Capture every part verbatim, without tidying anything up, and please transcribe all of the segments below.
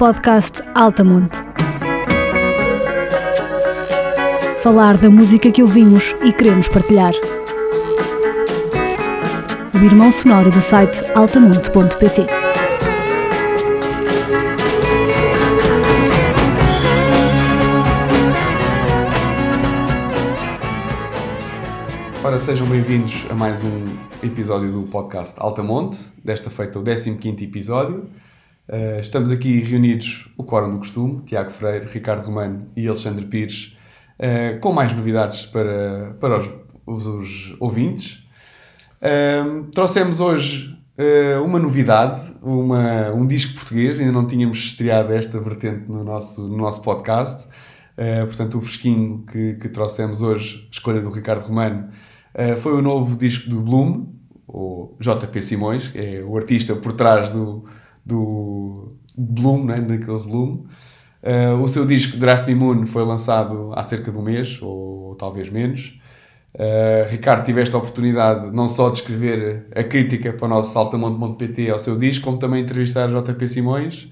podcast Altamonte. Falar da música que ouvimos e queremos partilhar. O irmão sonoro do site altamonte ponto pt. Ora, sejam bem-vindos a mais um episódio do podcast Altamonte, desta feita o décimo quinto episódio. Uh, estamos aqui reunidos, o quórum do costume, Tiago Freire, Ricardo Romano e Alexandre Pires, uh, com mais novidades para, para os, os, os ouvintes. Uh, trouxemos hoje uh, uma novidade, uma, um disco português, ainda não tínhamos estreado esta vertente no nosso, no nosso podcast. Uh, portanto, o fresquinho que, que trouxemos hoje, escolha do Ricardo Romano, Uh, foi o novo disco do Bloom, ou J P Simões, que é o artista por trás do, do Bloom, né? Daqueles Bloom. Uh, o seu disco Drifty Moon foi lançado há cerca de um mês, ou, ou talvez menos. Uh, Ricardo, tiveste a oportunidade não só de escrever a crítica para o nosso altamonte ponto pt ao seu disco, como também entrevistar a J P Simões.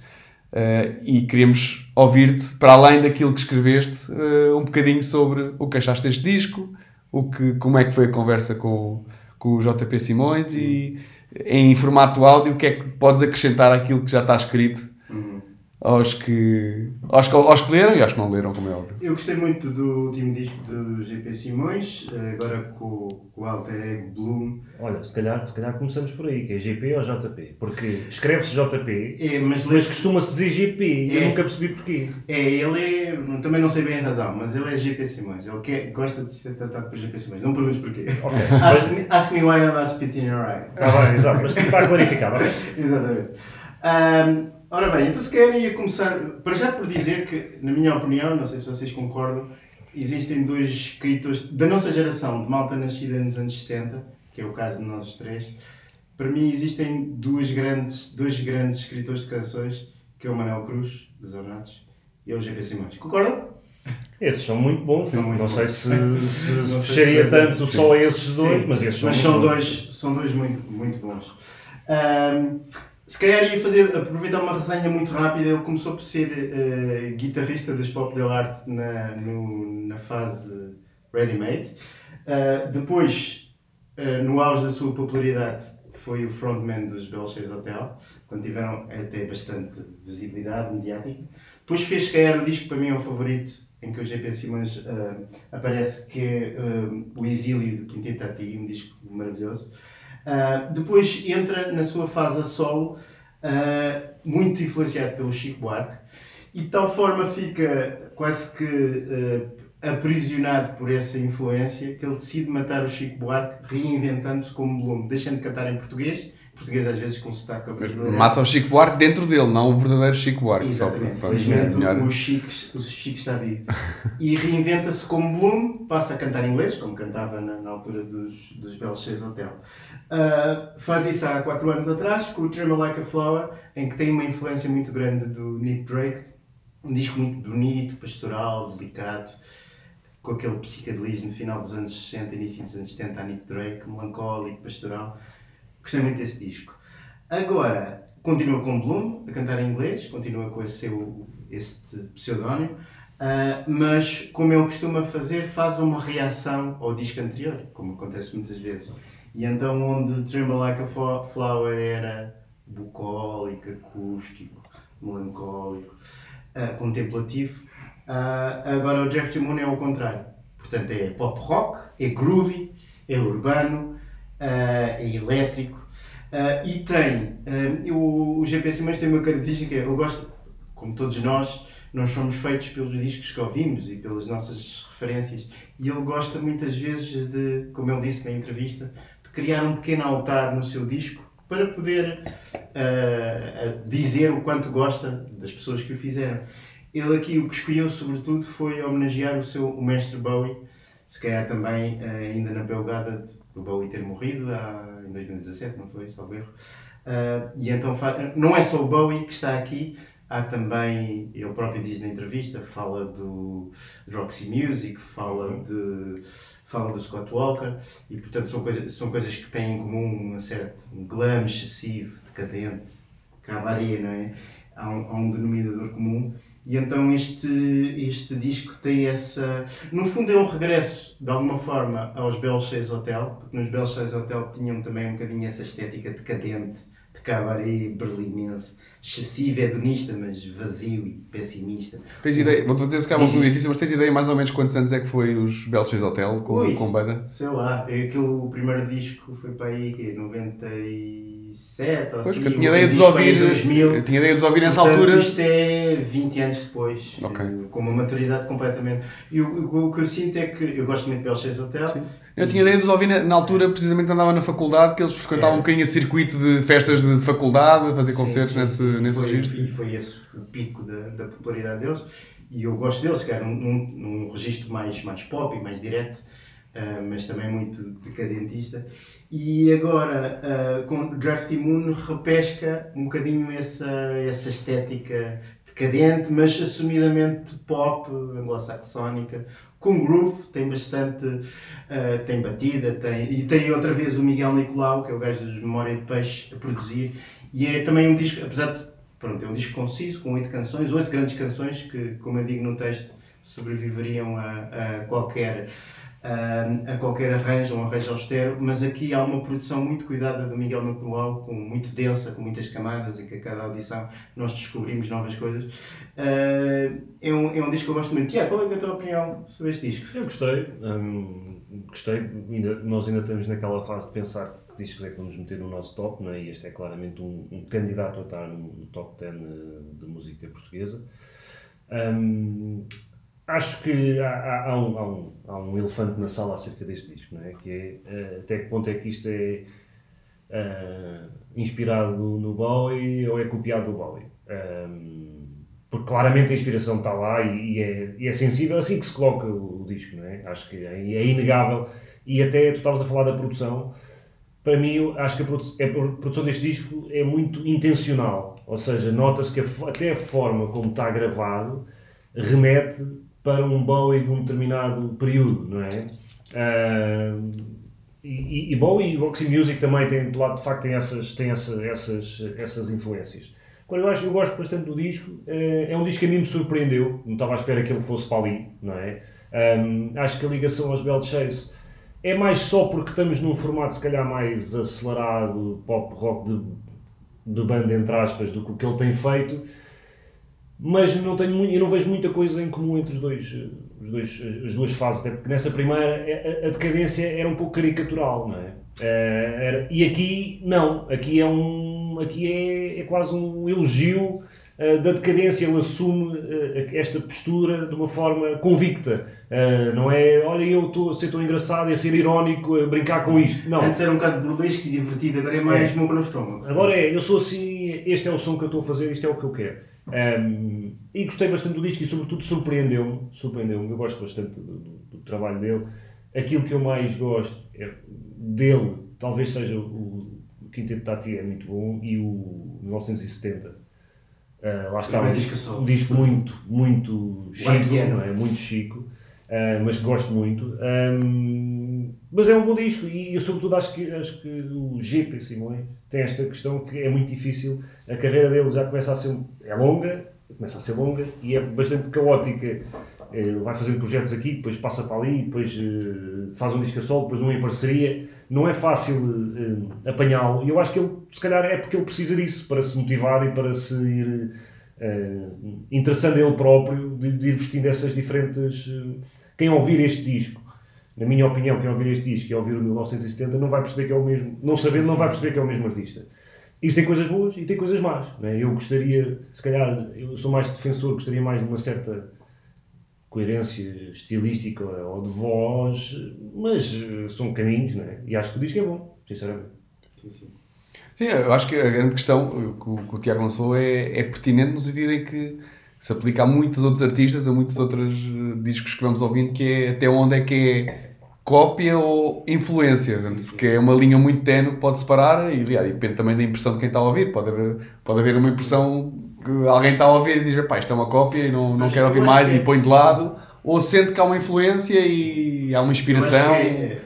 Uh, e queremos ouvir-te, para além daquilo que escreveste, uh, um bocadinho sobre o que achaste deste disco, O que, como é que foi a conversa com, com o J P Simões uhum. e em formato áudio o que é que podes acrescentar àquilo que já está escrito uhum. aos, que, aos, que, aos que leram e aos que não leram, como é óbvio. Eu gostei muito do último disco do J P Simões, agora com, com o alter ego Bloom. Olha, se calhar, se calhar começamos por aí, que é J P ou J P? Porque escreve-se J P, é, mas, mas costuma-se dizer J P, é, eu nunca percebi porquê. É, ele é, também não sei bem a razão, mas ele é J P Simões, ele quer, gosta de ser tratado por J P Simões, não perguntes porquê. Okay. ask, me, ask me why I love spit in your eye. Está bem, exato, mas está clarificado, ok? Exatamente. Um, Ora bem, então se querem ia começar, para já por dizer que, na minha opinião, não sei se vocês concordam, existem dois escritores da nossa geração, de malta nascida nos anos setenta, que é o caso de nós os três. Para mim existem dois grandes, dois grandes escritores de canções, que é o Manuel Cruz, dos Ornatos, e é o J P Simões. Concordam? Esses são muito bons, são muito não, bons. Sei se, se não sei se fecharia tanto sim. Só esses dois, sim, mas esses são mas muito são bons. Dois, são dois muito, muito bons. Um, Se calhar ia fazer, aproveitar uma resenha muito rápida. Ele começou por ser uh, guitarrista das Popular Art na, no, na fase ready-made. Uh, depois, uh, no auge da sua popularidade, foi o frontman dos Bell Cheers Hotel, quando tiveram até bastante visibilidade mediática. Depois fez, se calhar, o disco, para mim é o favorito, em que o J P Simões uh, aparece, que é uh, o Exílio do Quinteto Antigo, um disco maravilhoso. Uh, depois entra na sua fase a solo, uh, muito influenciado pelo Chico Buarque, e de tal forma fica quase que uh, aprisionado por essa influência que ele decide matar o Chico Buarque, reinventando-se como Bloom, deixando de cantar em português, português às vezes com sotaque brasileiro. Mata o Chico Buarque dentro dele, não o verdadeiro Chico Buarque. Exatamente, só felizmente o, o, Chico, o Chico está vivo. E reinventa-se como Bloom, passa a cantar em inglês, como cantava na, na altura dos, dos Bell Cheers Hotel. Uh, faz isso há quatro anos atrás, com o Dream Like A Flower, em que tem uma influência muito grande do Nick Drake, um disco muito bonito, pastoral, delicado, com aquele psicadelismo final dos anos sessenta, início dos anos setenta, a Nick Drake, melancólico, pastoral. Gostei muito desse disco. Agora, continua com Bloom, a cantar em inglês, continua com esse seu este pseudónimo, uh, mas, como ele costuma fazer, faz uma reação ao disco anterior, como acontece muitas vezes. E então, onde Tremble Like a Flower era bucólico, acústico, melancólico, uh, contemplativo, uh, agora o Drifty Moon é ao contrário. Portanto, é pop rock, é groovy, é urbano, Uh, é elétrico uh, e tem, uh, eu, o J P Simões tem uma característica, eu gosto, como todos nós, nós somos feitos pelos discos que ouvimos e pelas nossas referências, e ele gosta muitas vezes de, como ele disse na entrevista, de criar um pequeno altar no seu disco para poder uh, dizer o quanto gosta das pessoas que o fizeram. Ele aqui o que escolheu sobretudo foi homenagear o seu o mestre Bowie, se calhar também uh, ainda na belgada de o Bowie ter morrido há, em dois mil e dezassete, não foi? Salvo erro. Uh, e então fa- não é só o Bowie que está aqui, há também, ele próprio diz na entrevista, fala do Roxy Music, fala, de, fala do Scott Walker, e portanto são coisas, são coisas que têm em comum uma certa, um glam excessivo, decadente, cabaret, não é? há um, há um denominador comum. E então este, este disco tem essa... No fundo é um regresso, de alguma forma, aos Bell Cheers Hotel, porque nos Bell Cheers Hotel tinham também um bocadinho essa estética decadente, de cabaré berlinense, excessivo, hedonista, mas vazio e pessimista. Tens ideia, vou-te fazer se calhar um pouco difícil, mas tens ideia mais ou menos quantos anos é que foi os Bell Cheers Hotel com, Ui, com banda? Sei lá, aquele, o primeiro disco foi para aí, que é, noventa e sete ou assim. Eu tinha ideia de ouvir, dois mil, eu tinha ideia de ouvir nessa portanto, altura. Isto é vinte anos depois, okay. Com uma maturidade completamente. E o que eu sinto é que eu gosto muito de Bell Cheers Hotel. Sim. Eu tinha ideia de os ouvir na, na altura, precisamente andava na faculdade, que eles frequentavam é. um bocadinho a circuito de festas de faculdade, a fazer sim, concertos sim, nesse, nesse foi, registro. E foi esse o pico da, da popularidade deles. E eu gosto deles, cara, num, num, num registro mais, mais pop e mais direto, uh, mas também muito decadentista. E agora, uh, com Drifty Moon, repesca um bocadinho essa, essa estética decadente, mas assumidamente pop, anglo-saxónica, com groove, tem bastante, uh, tem batida, tem, e tem outra vez o Miguel Nicolau, que é o gajo dos Memória de Peixe, a produzir, e é também um disco, apesar de, pronto, é um disco conciso, com oito canções, oito grandes canções, que, como eu digo no texto, sobreviveriam a, a qualquer... a qualquer arranjo, um arranjo austero, mas aqui há uma produção muito cuidada do Miguel Nicolau, com muito densa, com muitas camadas, em que a cada audição nós descobrimos novas coisas. É um, é um disco que eu gosto muito. Tiago, qual é a tua opinião sobre este disco? Eu gostei, hum, gostei. Ainda, nós ainda estamos naquela fase de pensar que discos é que vamos meter no nosso top, não é? E este é claramente um, um candidato a estar no top dez de música portuguesa. Hum, Acho que há, há, há, um, há, um, há um elefante na sala acerca deste disco, não é? Que é uh, até que ponto é que isto é uh, inspirado no Bowie ou é copiado do Bowie? Um, porque claramente a inspiração está lá e, e, é, e é sensível assim que se coloca o, o disco, não é? Acho que é, é inegável. E até tu estavas a falar da produção, para mim eu acho que a, produ- a produção deste disco é muito intencional, ou seja, nota-se que a, até a forma como está gravado remete para um Bowie de um determinado período, não é? Uh, e, e Bowie e Roxy Music também tem, do lado de facto, tem essas, tem essa, essas, essas influências. Quando eu, acho, eu gosto bastante do disco, uh, é um disco que a mim me surpreendeu, não estava à espera que ele fosse para ali, não é? Um, acho que a ligação aos Bell Cheers é mais só porque estamos num formato se calhar mais acelerado, pop rock de, de banda entre aspas, do que o que ele tem feito. Mas não tenho muito, eu não vejo muita coisa em comum entre os dois, os dois, as duas fases, até porque nessa primeira a, a decadência era um pouco caricatural, não é? Uh, era, e aqui não, aqui é, um, aqui é, é quase um elogio uh, da decadência, ele assume uh, esta postura de uma forma convicta, uh, não é, olha eu estou a ser tão engraçado, a ser irónico, a brincar com isto, não. Antes era um bocado burlesco e divertido, agora é mais meu no estômago. Agora é, eu sou assim, este é o som que eu estou a fazer, isto é o que eu quero. Um, e gostei bastante do disco e sobretudo surpreendeu-me, surpreendeu-me. Eu gosto bastante do, do, do trabalho dele. Aquilo que eu mais gosto é, dele, talvez seja o, o Quinteto Tati, é muito bom, e o mil novecentos e setenta, uh, lá está, um disco, um disco muito, muito chico, não é? Muito chico, uh, mas gosto muito. Um, mas é um bom disco e eu sobretudo acho que, acho que o J P Simões tem esta questão que é muito difícil, a carreira dele já começa a ser é longa, começa a ser longa e é bastante caótica, ele vai fazendo projetos aqui, depois passa para ali, depois faz um disco a solo, depois um em parceria, não é fácil apanhá-lo e eu acho que ele, se calhar é porque ele precisa disso para se motivar e para se ir uh, interessando ele próprio, de, de ir vestindo essas diferentes... Quem ouvir este disco, na minha opinião, quem ouvir este disco e ouvir o mil novecentos e setenta não vai perceber que é o mesmo, não sabendo, não vai perceber que é o mesmo artista. Isso tem coisas boas e tem coisas más, não é? Eu gostaria, se calhar, eu sou mais defensor, gostaria mais de uma certa coerência estilística ou de voz, mas são caminhos, não é? E acho que o disco é bom, sinceramente. Sim, sim. Sim, eu acho que a grande questão que o, que o Tiago lançou é, é pertinente no sentido em que se aplica a muitos outros artistas, a muitos outros discos que vamos ouvindo, que é até onde é que é cópia ou influência, porque é uma linha muito ténue que pode separar e, aliás, depende também da impressão de quem está a ouvir, pode haver, pode haver uma impressão que alguém está a ouvir e diz, pá, isto é uma cópia e não, não quero ouvir mais que... e põe de lado, ou sente que há uma influência e há uma inspiração. É,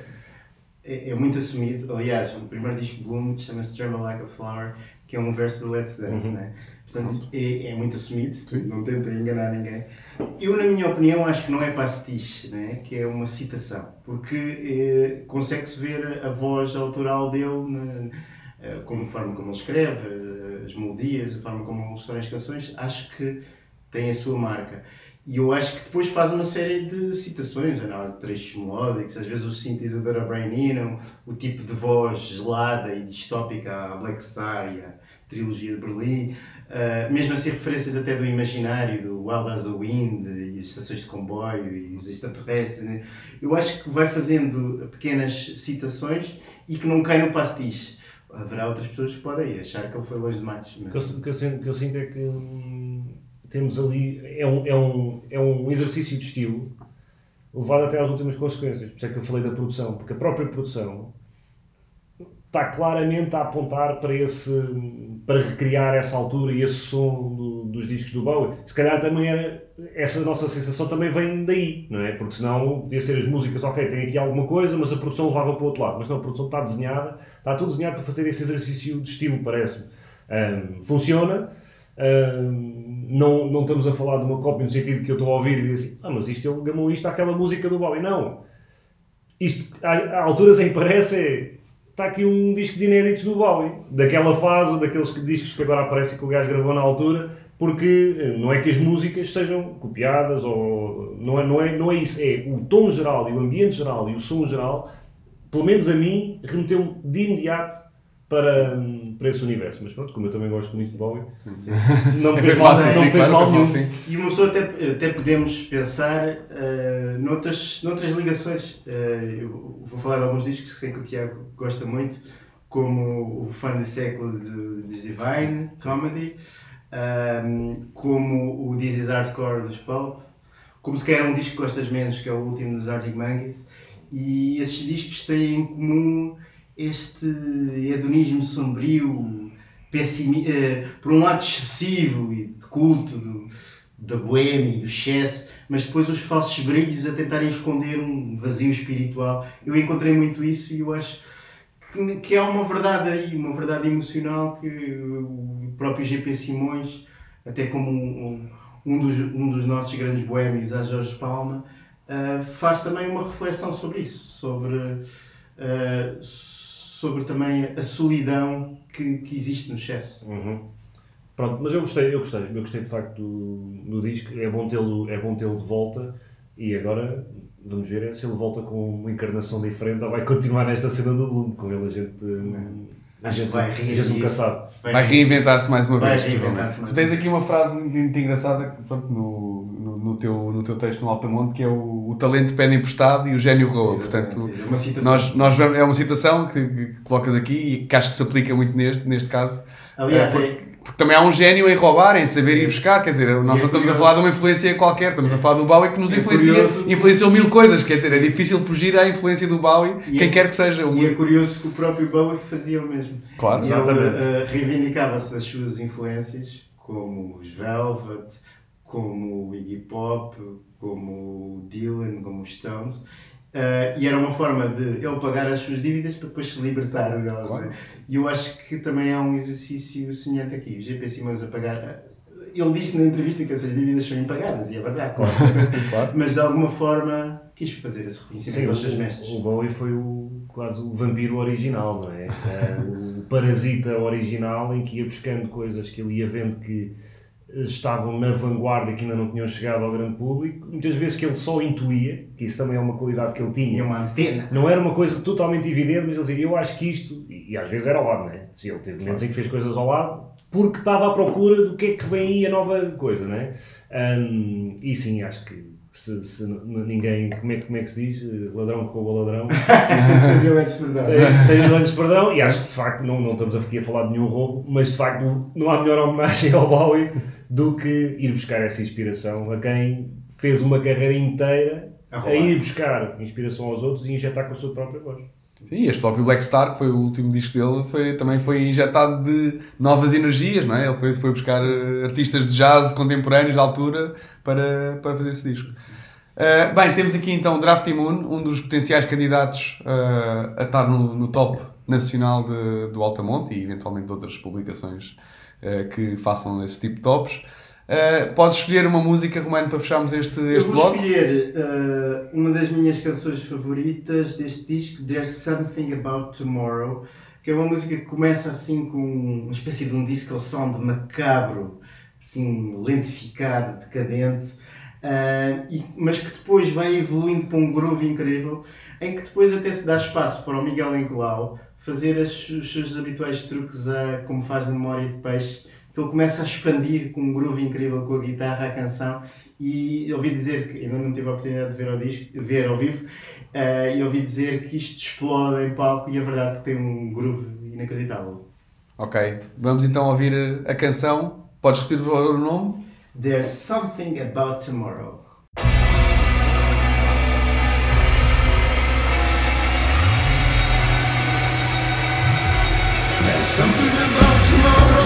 é, é muito assumido, aliás, o primeiro disco Bloom chama-se Dream Like A Flower, que é um verso de Let's Dance, uhum. Né? Portanto, é, é muito assumido, sim, não tenta enganar ninguém. Eu, na minha opinião, acho que não é pastiche, né? Que é uma citação, porque eh, consegue-se ver a voz autoral dele, na, eh, como a forma como ele escreve, eh, as melodias, a forma como ele constrói as canções, acho que tem a sua marca. E eu acho que depois faz uma série de citações, não, de trechos melódicos, às vezes o sintetizador a Brian Eno, o tipo de voz gelada e distópica à Black Star e à trilogia de Berlim, uh, mesmo assim referências até do imaginário, do Wild as the Wind, e as estações de comboio e os extraterrestres, né? Eu acho que vai fazendo pequenas citações e que não cai no pastiche. Haverá outras pessoas que podem achar que ele foi longe demais. O mas... que, que, que eu sinto é que... temos ali, é um, é, um, é um exercício de estilo levado até às últimas consequências, por isso é que eu falei da produção, porque a própria produção está claramente a apontar para esse, para recriar essa altura e esse som do, dos discos do Bowie. Se calhar também era, essa nossa sensação também vem daí, não é? Porque senão podia ser as músicas, ok, tem aqui alguma coisa, mas a produção levava para o outro lado, mas não, a produção está desenhada, está tudo desenhado para fazer esse exercício de estilo, parece-me. Um, funciona. Uh, não, não estamos a falar de uma cópia no sentido que eu estou a ouvir e digo assim, ah, mas isto ele gamou isto àquela música do Bowie. Não. Isto, há alturas em que parece, está aqui um disco de inéditos do Bowie, daquela fase, daqueles discos que agora aparecem que o gajo gravou na altura, porque não é que as músicas sejam copiadas, ou não é, não é, não é isso, é o tom geral e o ambiente geral e o som geral, pelo menos a mim, remeteu-me de imediato para, para esse universo, mas pronto, como eu também gosto muito de Bowie, não me fez mal, sim, não me fez mal nenhum. Claro, e uma pessoa até, até podemos pensar uh, noutras, noutras ligações. Uh, eu vou falar de alguns discos que sei que o Tiago gosta muito, como o Fã de Século de, de Divine, Comedy, um, como o This Is Hardcore dos Pulp, como se calhar um disco que gostas menos, que é o último dos Arctic Monkeys, e esses discos têm em comum este hedonismo sombrio, pessimi- uh, por um lado excessivo e de culto, do, da boêmia e do excesso, mas depois os falsos brilhos a tentarem esconder um vazio espiritual. Eu encontrei muito isso e eu acho que, que há uma verdade aí, uma verdade emocional que o próprio J P Simões, até como um, um, dos, um dos nossos grandes boêmios, a Jorge Palma, uh, faz também uma reflexão sobre isso, sobre... Uh, sobre também a solidão que, que existe no excesso. Uhum. Pronto, mas eu gostei, eu gostei, eu gostei de facto do, do disco, é bom tê-lo, é bom tê-lo de volta, e agora vamos ver se ele volta com uma encarnação diferente ou vai continuar nesta cena do Bloom, com ele a gente, hum, a gente, vai a gente nunca sabe. Vai, vai reinventar-se mais uma vai vez. Mais tu tens aqui uma frase muito engraçada pronto, no, no, no, teu, no teu texto no Altamonte, que é o O talento pede emprestado e o gênio roa. Portanto, é uma citação, nós, nós, é uma citação que, que colocas aqui e que acho que se aplica muito neste, neste caso. Aliás, é, porque, é... porque também há um gênio em roubar, em saber ir buscar. Quer dizer, nós e não é estamos curioso. A falar de uma influência qualquer, estamos a falar do Bowie que nos é influencia, influenciou mil coisas. Quer dizer, sim, é difícil fugir à influência do Bowie, e quem é, quer que seja. E é curioso que o próprio Bowie fazia o mesmo. Claro, e ele uh, reivindicava-se das suas influências, como os Velvet, como o Iggy Pop, como o Dylan, como os Stones, uh, e era uma forma de ele pagar as suas dívidas para depois se libertar delas. Claro. Né? E eu acho que também há um exercício semelhante aqui. O J P Simões a pagar... Ele disse na entrevista que essas dívidas são impagáveis, e é verdade, claro. Claro. Mas de alguma forma quis fazer esse reconhecimento aos seus mestres. O Bowie foi o, quase o vampiro original, não é? O parasita original em que ia buscando coisas que ele ia vendo que estavam na vanguarda e que ainda não tinham chegado ao grande público, muitas vezes que ele só intuía, que isso também é uma qualidade que ele tinha. É uma antena. Não era uma coisa totalmente evidente, mas ele dizia, eu acho que isto, e, e às vezes era ao lado, não é? Ele teve momentos claro. Em que fez coisas ao lado, porque estava à procura do que é que vem aí a nova coisa, não é? Um, e sim, acho que se, se ninguém, como é, como é que se diz? Ladrão que rouba ladrão. Tem grandes perdão, e acho que de facto, não, não estamos aqui a falar de nenhum roubo, mas de facto não há melhor homenagem ao Bowie do que ir buscar essa inspiração a quem fez uma carreira inteira a, a ir buscar inspiração aos outros e injetar com a sua própria voz. Sim, este próprio Black Star, que foi o último disco dele, foi, também foi injetado de novas energias, não é? Ele foi, foi buscar artistas de jazz contemporâneos da altura para, para fazer esse disco. Uh, bem, temos aqui então o Drifty Moon, um dos potenciais candidatos uh, a estar no, no top. nacional de, do Altamonte e eventualmente de outras publicações uh, que façam esse tipo de tops. Uh, podes escolher uma música, Romano, para fecharmos este, este bloco? Eu vou escolher uh, uma das minhas canções favoritas deste disco, There's Something About Tomorrow, que é uma música que começa assim com uma espécie de um disco sound macabro, assim, lentificado, decadente, uh, e, mas que depois vai evoluindo para um groove incrível, em que depois até se dá espaço para o Miguel Nicolau fazer as, os seus habituais truques, a, como faz na Memória de Peixe, que ele começa a expandir com um groove incrível com a guitarra, a canção, e ouvi dizer que, ainda não tive a oportunidade de ver ao, disco, ver ao vivo, uh, e ouvi dizer que isto explode em palco, e é verdade que tem um groove inacreditável. Ok, vamos então ouvir a canção. Podes repetir o nome? There's Something About Tomorrow. There's something about tomorrow.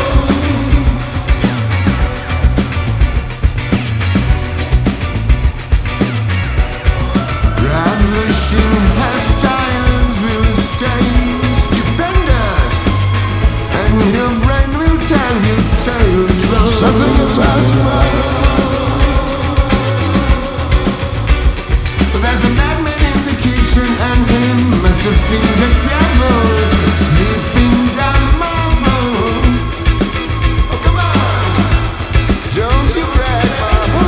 Revolution has tyrants, will stay stupendous, and your brain will tell you tales. Something about tomorrow. But there's a madman in the kitchen, and he must have seen the devil sleeping down my phone. Oh, come on, don't you break my heart.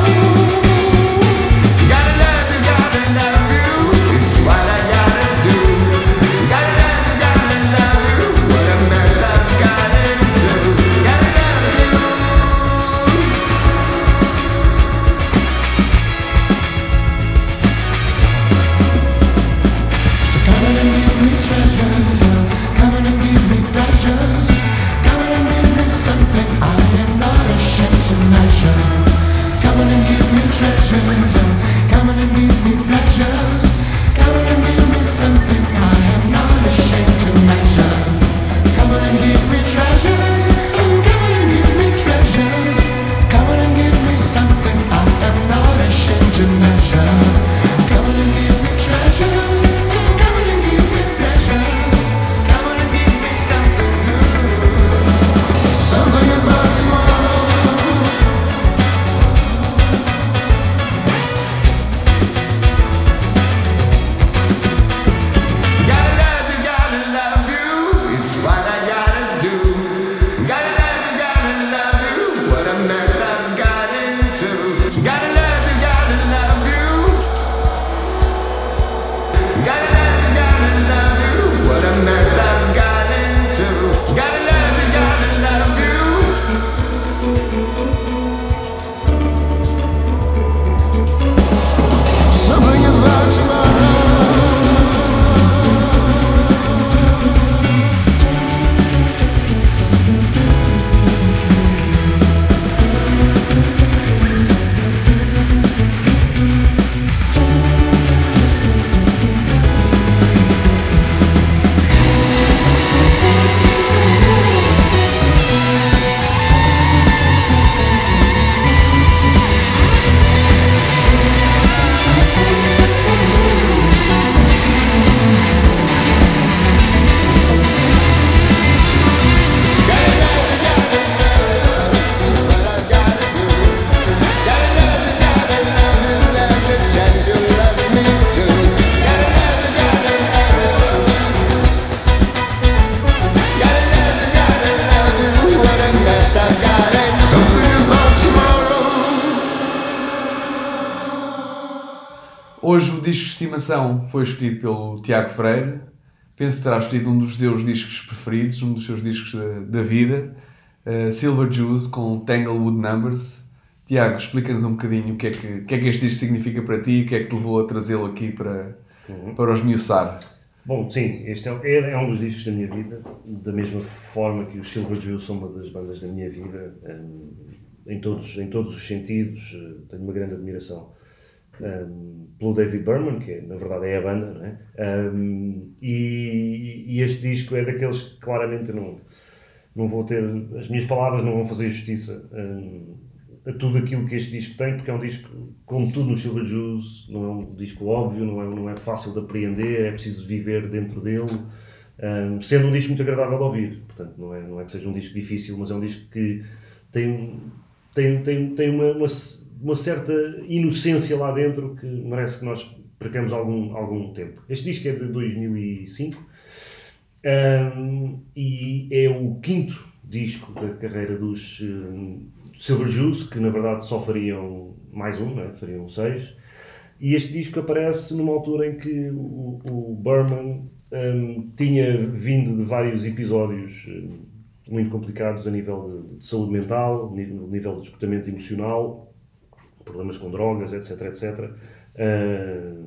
Foi escolhido pelo Tiago Freire. Penso que terá escolhido um dos seus discos preferidos, um dos seus discos da vida, uh, Silver Jews com Tanglewood Numbers. Tiago, explica-nos um bocadinho o que é que, o que é que este disco significa para ti e o que é que te levou a trazê-lo aqui para, uhum. para os miuçar. Bom, sim, este é, é um dos discos da minha vida, da mesma forma que os Silver Jews são uma das bandas da minha vida, um, em, todos, em todos os sentidos. Tenho uma grande admiração Um, pelo David Berman, que na verdade é a banda, não é? Um, e, e este disco é daqueles que claramente não, não vou ter, as minhas palavras não vão fazer justiça um, a tudo aquilo que este disco tem, porque é um disco, como tudo no Silver Jews, não é um disco óbvio, não é, não é fácil de apreender, é preciso viver dentro dele, Um, sendo um disco muito agradável de ouvir, portanto não é, não é que seja um disco difícil, mas é um disco que tem, tem, tem, tem uma, uma, uma certa inocência lá dentro que merece que nós percamos algum, algum tempo. Este disco é de dois mil e cinco um, e é o quinto disco da carreira dos um, Silver Jews, que na verdade só fariam mais um, né? Fariam seis, e este disco aparece numa altura em que o, o Berman Um, tinha vindo de vários episódios um, muito complicados a nível de, de saúde mental, nível, nível de esgotamento emocional, problemas com drogas, etc, etcétera. Uh,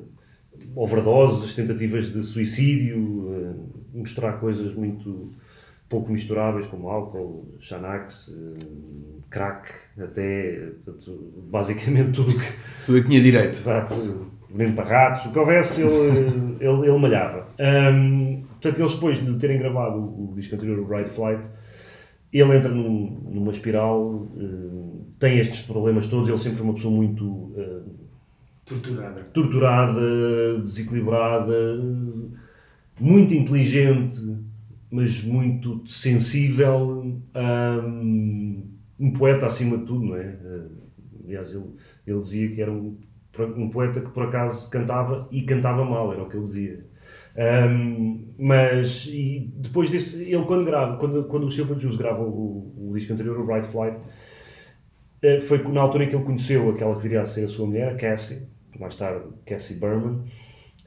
overdoses, tentativas de suicídio, uh, misturar coisas muito pouco misturáveis como álcool, Xanax, uh, crack, até portanto, basicamente tudo que... Tudo que tinha direito. Exato. Veneno para ratos, o que houvesse, ele, ele, ele malhava. Um, portanto, eles depois de terem gravado o, o disco anterior, o Ride Flight, ele entra num, numa espiral, uh, tem estes problemas todos, ele sempre foi uma pessoa muito... Uh, torturada. Torturada, desequilibrada, muito inteligente, mas muito sensível, um, um poeta acima de tudo, não é? Uh, aliás, ele, ele dizia que era um... um poeta que por acaso cantava e cantava mal, era o que ele dizia. Um, mas e depois desse, ele quando grava, quando, quando os Silver Jews gravam o, o disco anterior, o Bright Flight, foi na altura em que ele conheceu aquela que viria a ser a sua mulher, a Cassie, mais tarde Cassie Berman,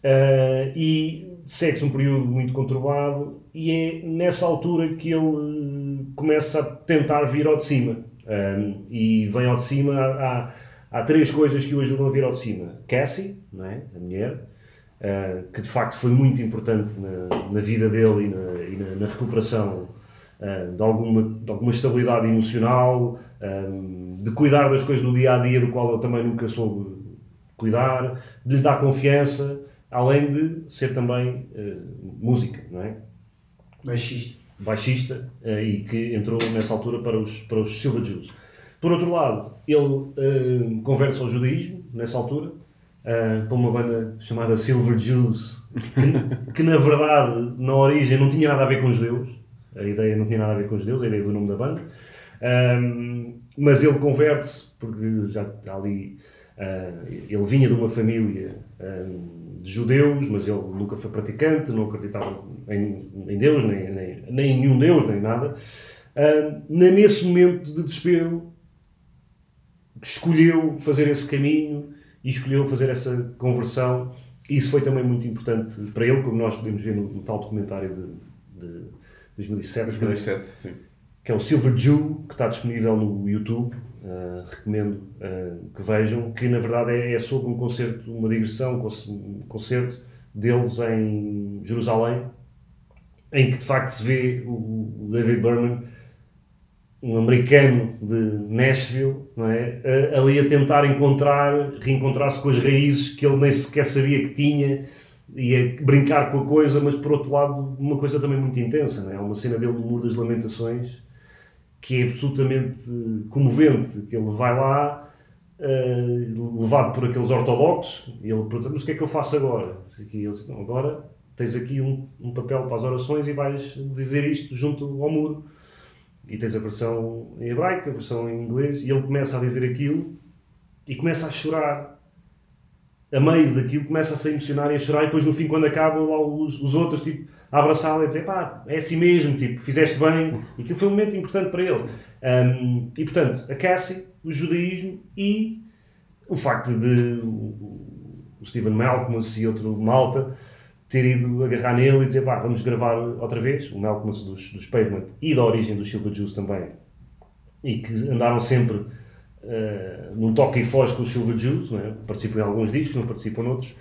uh, e segue-se um período muito conturbado, e é nessa altura que ele começa a tentar vir ao de cima, um, e vem ao de cima a, a Há três coisas que o ajudam a vir ao de cima. Cassie, não é? A mulher, uh, que de facto foi muito importante na, na vida dele e na, e na, na recuperação uh, de, alguma, de alguma estabilidade emocional, um, de cuidar das coisas do dia-a-dia, do qual ele também nunca soube cuidar, de lhe dar confiança, além de ser também uh, música, não é? Baixista. Baixista, uh, e que entrou nessa altura para os, para os Silver Jews. Por outro lado, ele uh, converte-se ao judaísmo, nessa altura, uh, para uma banda chamada Silver Jews, que, que na verdade, na origem, não tinha nada a ver com os judeus. A ideia não tinha nada a ver com os judeus, a ideia do nome da banda. Um, mas ele converte-se, porque já ali, uh, ele vinha de uma família um, de judeus, mas ele nunca foi praticante, não acreditava em, em Deus, nem, nem, nem em nenhum Deus, nem nada. Um, nesse momento de desespero, escolheu fazer esse caminho e escolheu fazer essa conversão, e isso foi também muito importante para ele, como nós podemos ver no, no tal documentário de, de dois mil e sete, dois mil e sete, que, é, que é o Silver Jew, que está disponível no YouTube, uh, recomendo uh, que vejam, que na verdade é, é sobre um concerto, uma digressão, um concerto deles em Jerusalém, em que de facto se vê o, o David Berman, um americano de Nashville, não é? Ali a tentar encontrar, reencontrar-se com as raízes que ele nem sequer sabia que tinha, e a brincar com a coisa, mas por outro lado uma coisa também muito intensa, não é? Há uma cena dele no Muro das Lamentações que é absolutamente comovente, que ele vai lá, uh, levado por aqueles ortodoxos, e ele pergunta, mas o que é que eu faço agora? E ele diz, não, agora tens aqui um, um papel para as orações e vais dizer isto junto ao muro. E tens a versão em hebraico, a versão em inglês, e ele começa a dizer aquilo e começa a chorar. A meio daquilo, começa a se emocionar e a chorar, e depois no fim, quando acaba, lá os, os outros tipo, a abraçá-lo e a dizer, pá, é assim mesmo, tipo, fizeste bem. E aquilo foi um momento importante para ele. Um, e portanto, a Cassie, o judaísmo e o facto de o, o Stephen Malkmus e outro malta ter ido agarrar nele e dizer, pá, vamos gravar outra vez, o Malcolmus dos, dos Pavement e da origem dos Silver Jews também, e que andaram sempre uh, num toque e foge com os Silver Jews, não é? Participam em alguns discos, não participam noutros,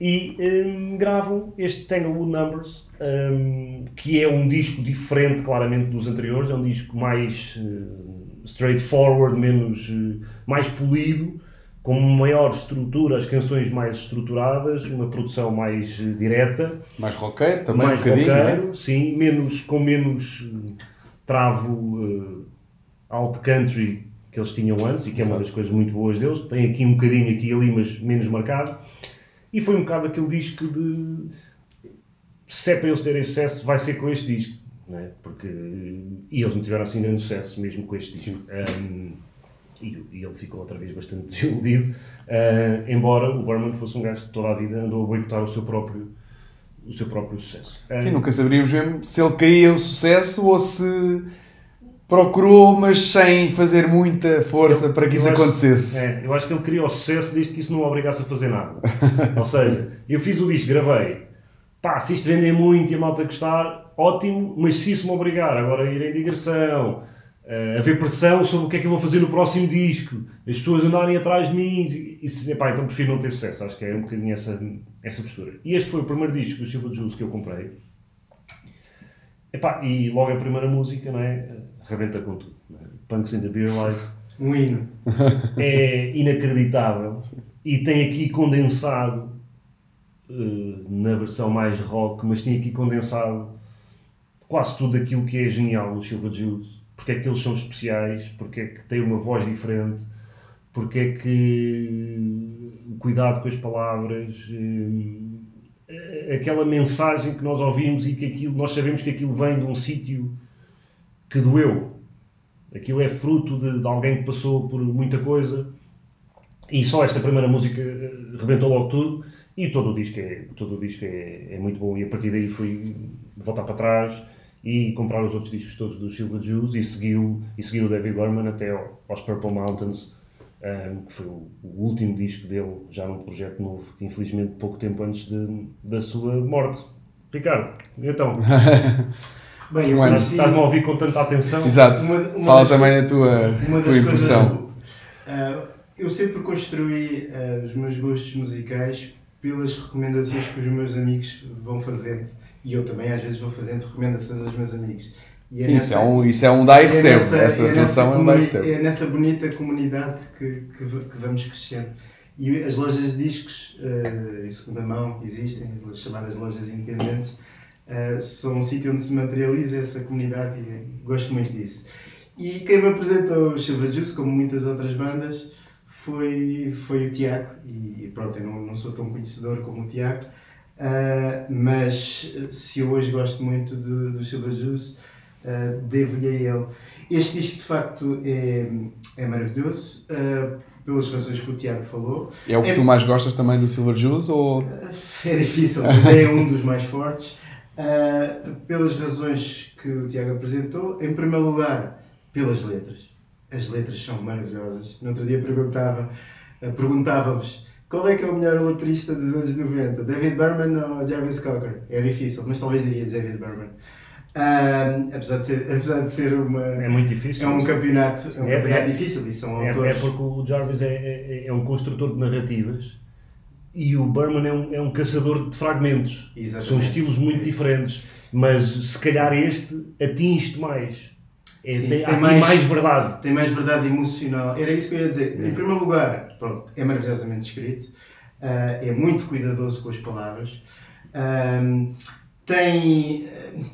e um, gravam este Tanglewood Numbers, um, que é um disco diferente claramente dos anteriores, é um disco mais uh, straightforward, menos, uh, mais polido, com maior estrutura, as canções mais estruturadas, uma produção mais direta. Mais roqueiro também, mais um bocadinho, roqueiro, não é? Sim, menos, com menos travo uh, alt country que eles tinham antes, e que é uma das coisas muito boas deles. Tem aqui um bocadinho aqui e ali, mas menos marcado. E foi um bocado aquele disco de... se é para eles terem sucesso, vai ser com este disco, não é? Porque, e eles não tiveram assim grande sucesso mesmo com este disco. Um, e, e ele ficou outra vez bastante desiludido, uh, embora o Berman fosse um gajo que toda a vida andou a boicotar o seu próprio, o seu próprio sucesso. Um, Sim, nunca saberíamos mesmo se ele queria o sucesso ou se procurou, mas sem fazer muita força eu, para que isso acho, acontecesse. É, eu acho que ele queria o sucesso desde que isso não o obrigasse a fazer nada. Ou seja, eu fiz o disco, gravei, pá, se isto vender muito e a malta gostar, ótimo, mas se isso me obrigar agora a ir em digressão, a haver pressão sobre o que é que eu vou fazer no próximo disco, as pessoas andarem atrás de mim, isso, epá, então prefiro não ter sucesso. Acho que é um bocadinho essa, essa postura. E este foi o primeiro disco do Silver Jews que eu comprei. Epá, e logo a primeira música, não é? Rebenta com tudo. Não é? Punks in the Beerlight. Um hino. É inacreditável e tem aqui condensado, Uh, na versão mais rock, mas tem aqui condensado quase tudo aquilo que é genial no Silver Jews. Porque é que eles são especiais, porque é que têm uma voz diferente, porque é que o cuidado com as palavras, uh, aquela mensagem que nós ouvimos e que aquilo, nós sabemos que aquilo vem de um sítio que doeu. Aquilo é fruto de, de alguém que passou por muita coisa e só esta primeira música uh, rebentou logo tudo. E todo o disco, é, todo o disco é, é muito bom, e a partir daí fui voltar para trás e comprar os outros discos todos do Silver Jews e seguiu e seguiu o David Berman até ao, aos Purple Mountains, um, que foi o, o último disco dele, já num projeto novo, infelizmente pouco tempo antes de, da sua morte. Ricardo, então? Bem, eu nasci... Estás-me a ouvir com tanta atenção. Exato. Uma, uma Fala das, também da tua, uma tua impressão. Coisas, uh, eu sempre construí uh, os meus gostos musicais pelas recomendações que os meus amigos vão fazendo, e eu também às vezes vou fazendo recomendações aos meus amigos. E é Sim, nessa, isso, é um, isso é um dá e recebe, é nessa, essa é relação é um dá e recebe. É nessa bonita comunidade que, que, que vamos crescendo. E as lojas de discos uh, em segunda mão que existem, as chamadas lojas independentes, uh, são um sítio onde se materializa essa comunidade e gosto muito disso. E quem me apresentou o Silver Jews, como muitas outras bandas, Foi, foi o Tiago, e pronto, eu não, não sou tão conhecedor como o Tiago, uh, mas se eu hoje gosto muito do, do Silver Jews, uh, devo-lhe a ele. Este disco de facto é, é maravilhoso, uh, pelas razões que o Tiago falou. É o que é, tu mais gostas também do Silver Jews? Ou... É difícil, mas é um dos mais fortes, uh, pelas razões que o Tiago apresentou. Em primeiro lugar, pelas letras. As letras são maravilhosas. No outro dia perguntava, perguntava-vos qual é que é o melhor letrista dos anos noventa, David Berman ou Jarvis Cocker? É difícil, mas talvez diria David Berman. Um, apesar, de ser, apesar de ser uma... É muito difícil. É um campeonato, é um é, campeonato é, difícil e são é, autores... É porque o Jarvis é, é, é um construtor de narrativas e o Berman é um, é um caçador de fragmentos. Exatamente. São estilos muito diferentes, mas se calhar este atinge-te mais. É, Sim, tem, tem aqui mais, mais verdade. Tem mais verdade emocional. Era isso que eu ia dizer. Em primeiro lugar, pronto, é maravilhosamente escrito, uh, é muito cuidadoso com as palavras, uh, tem, uh,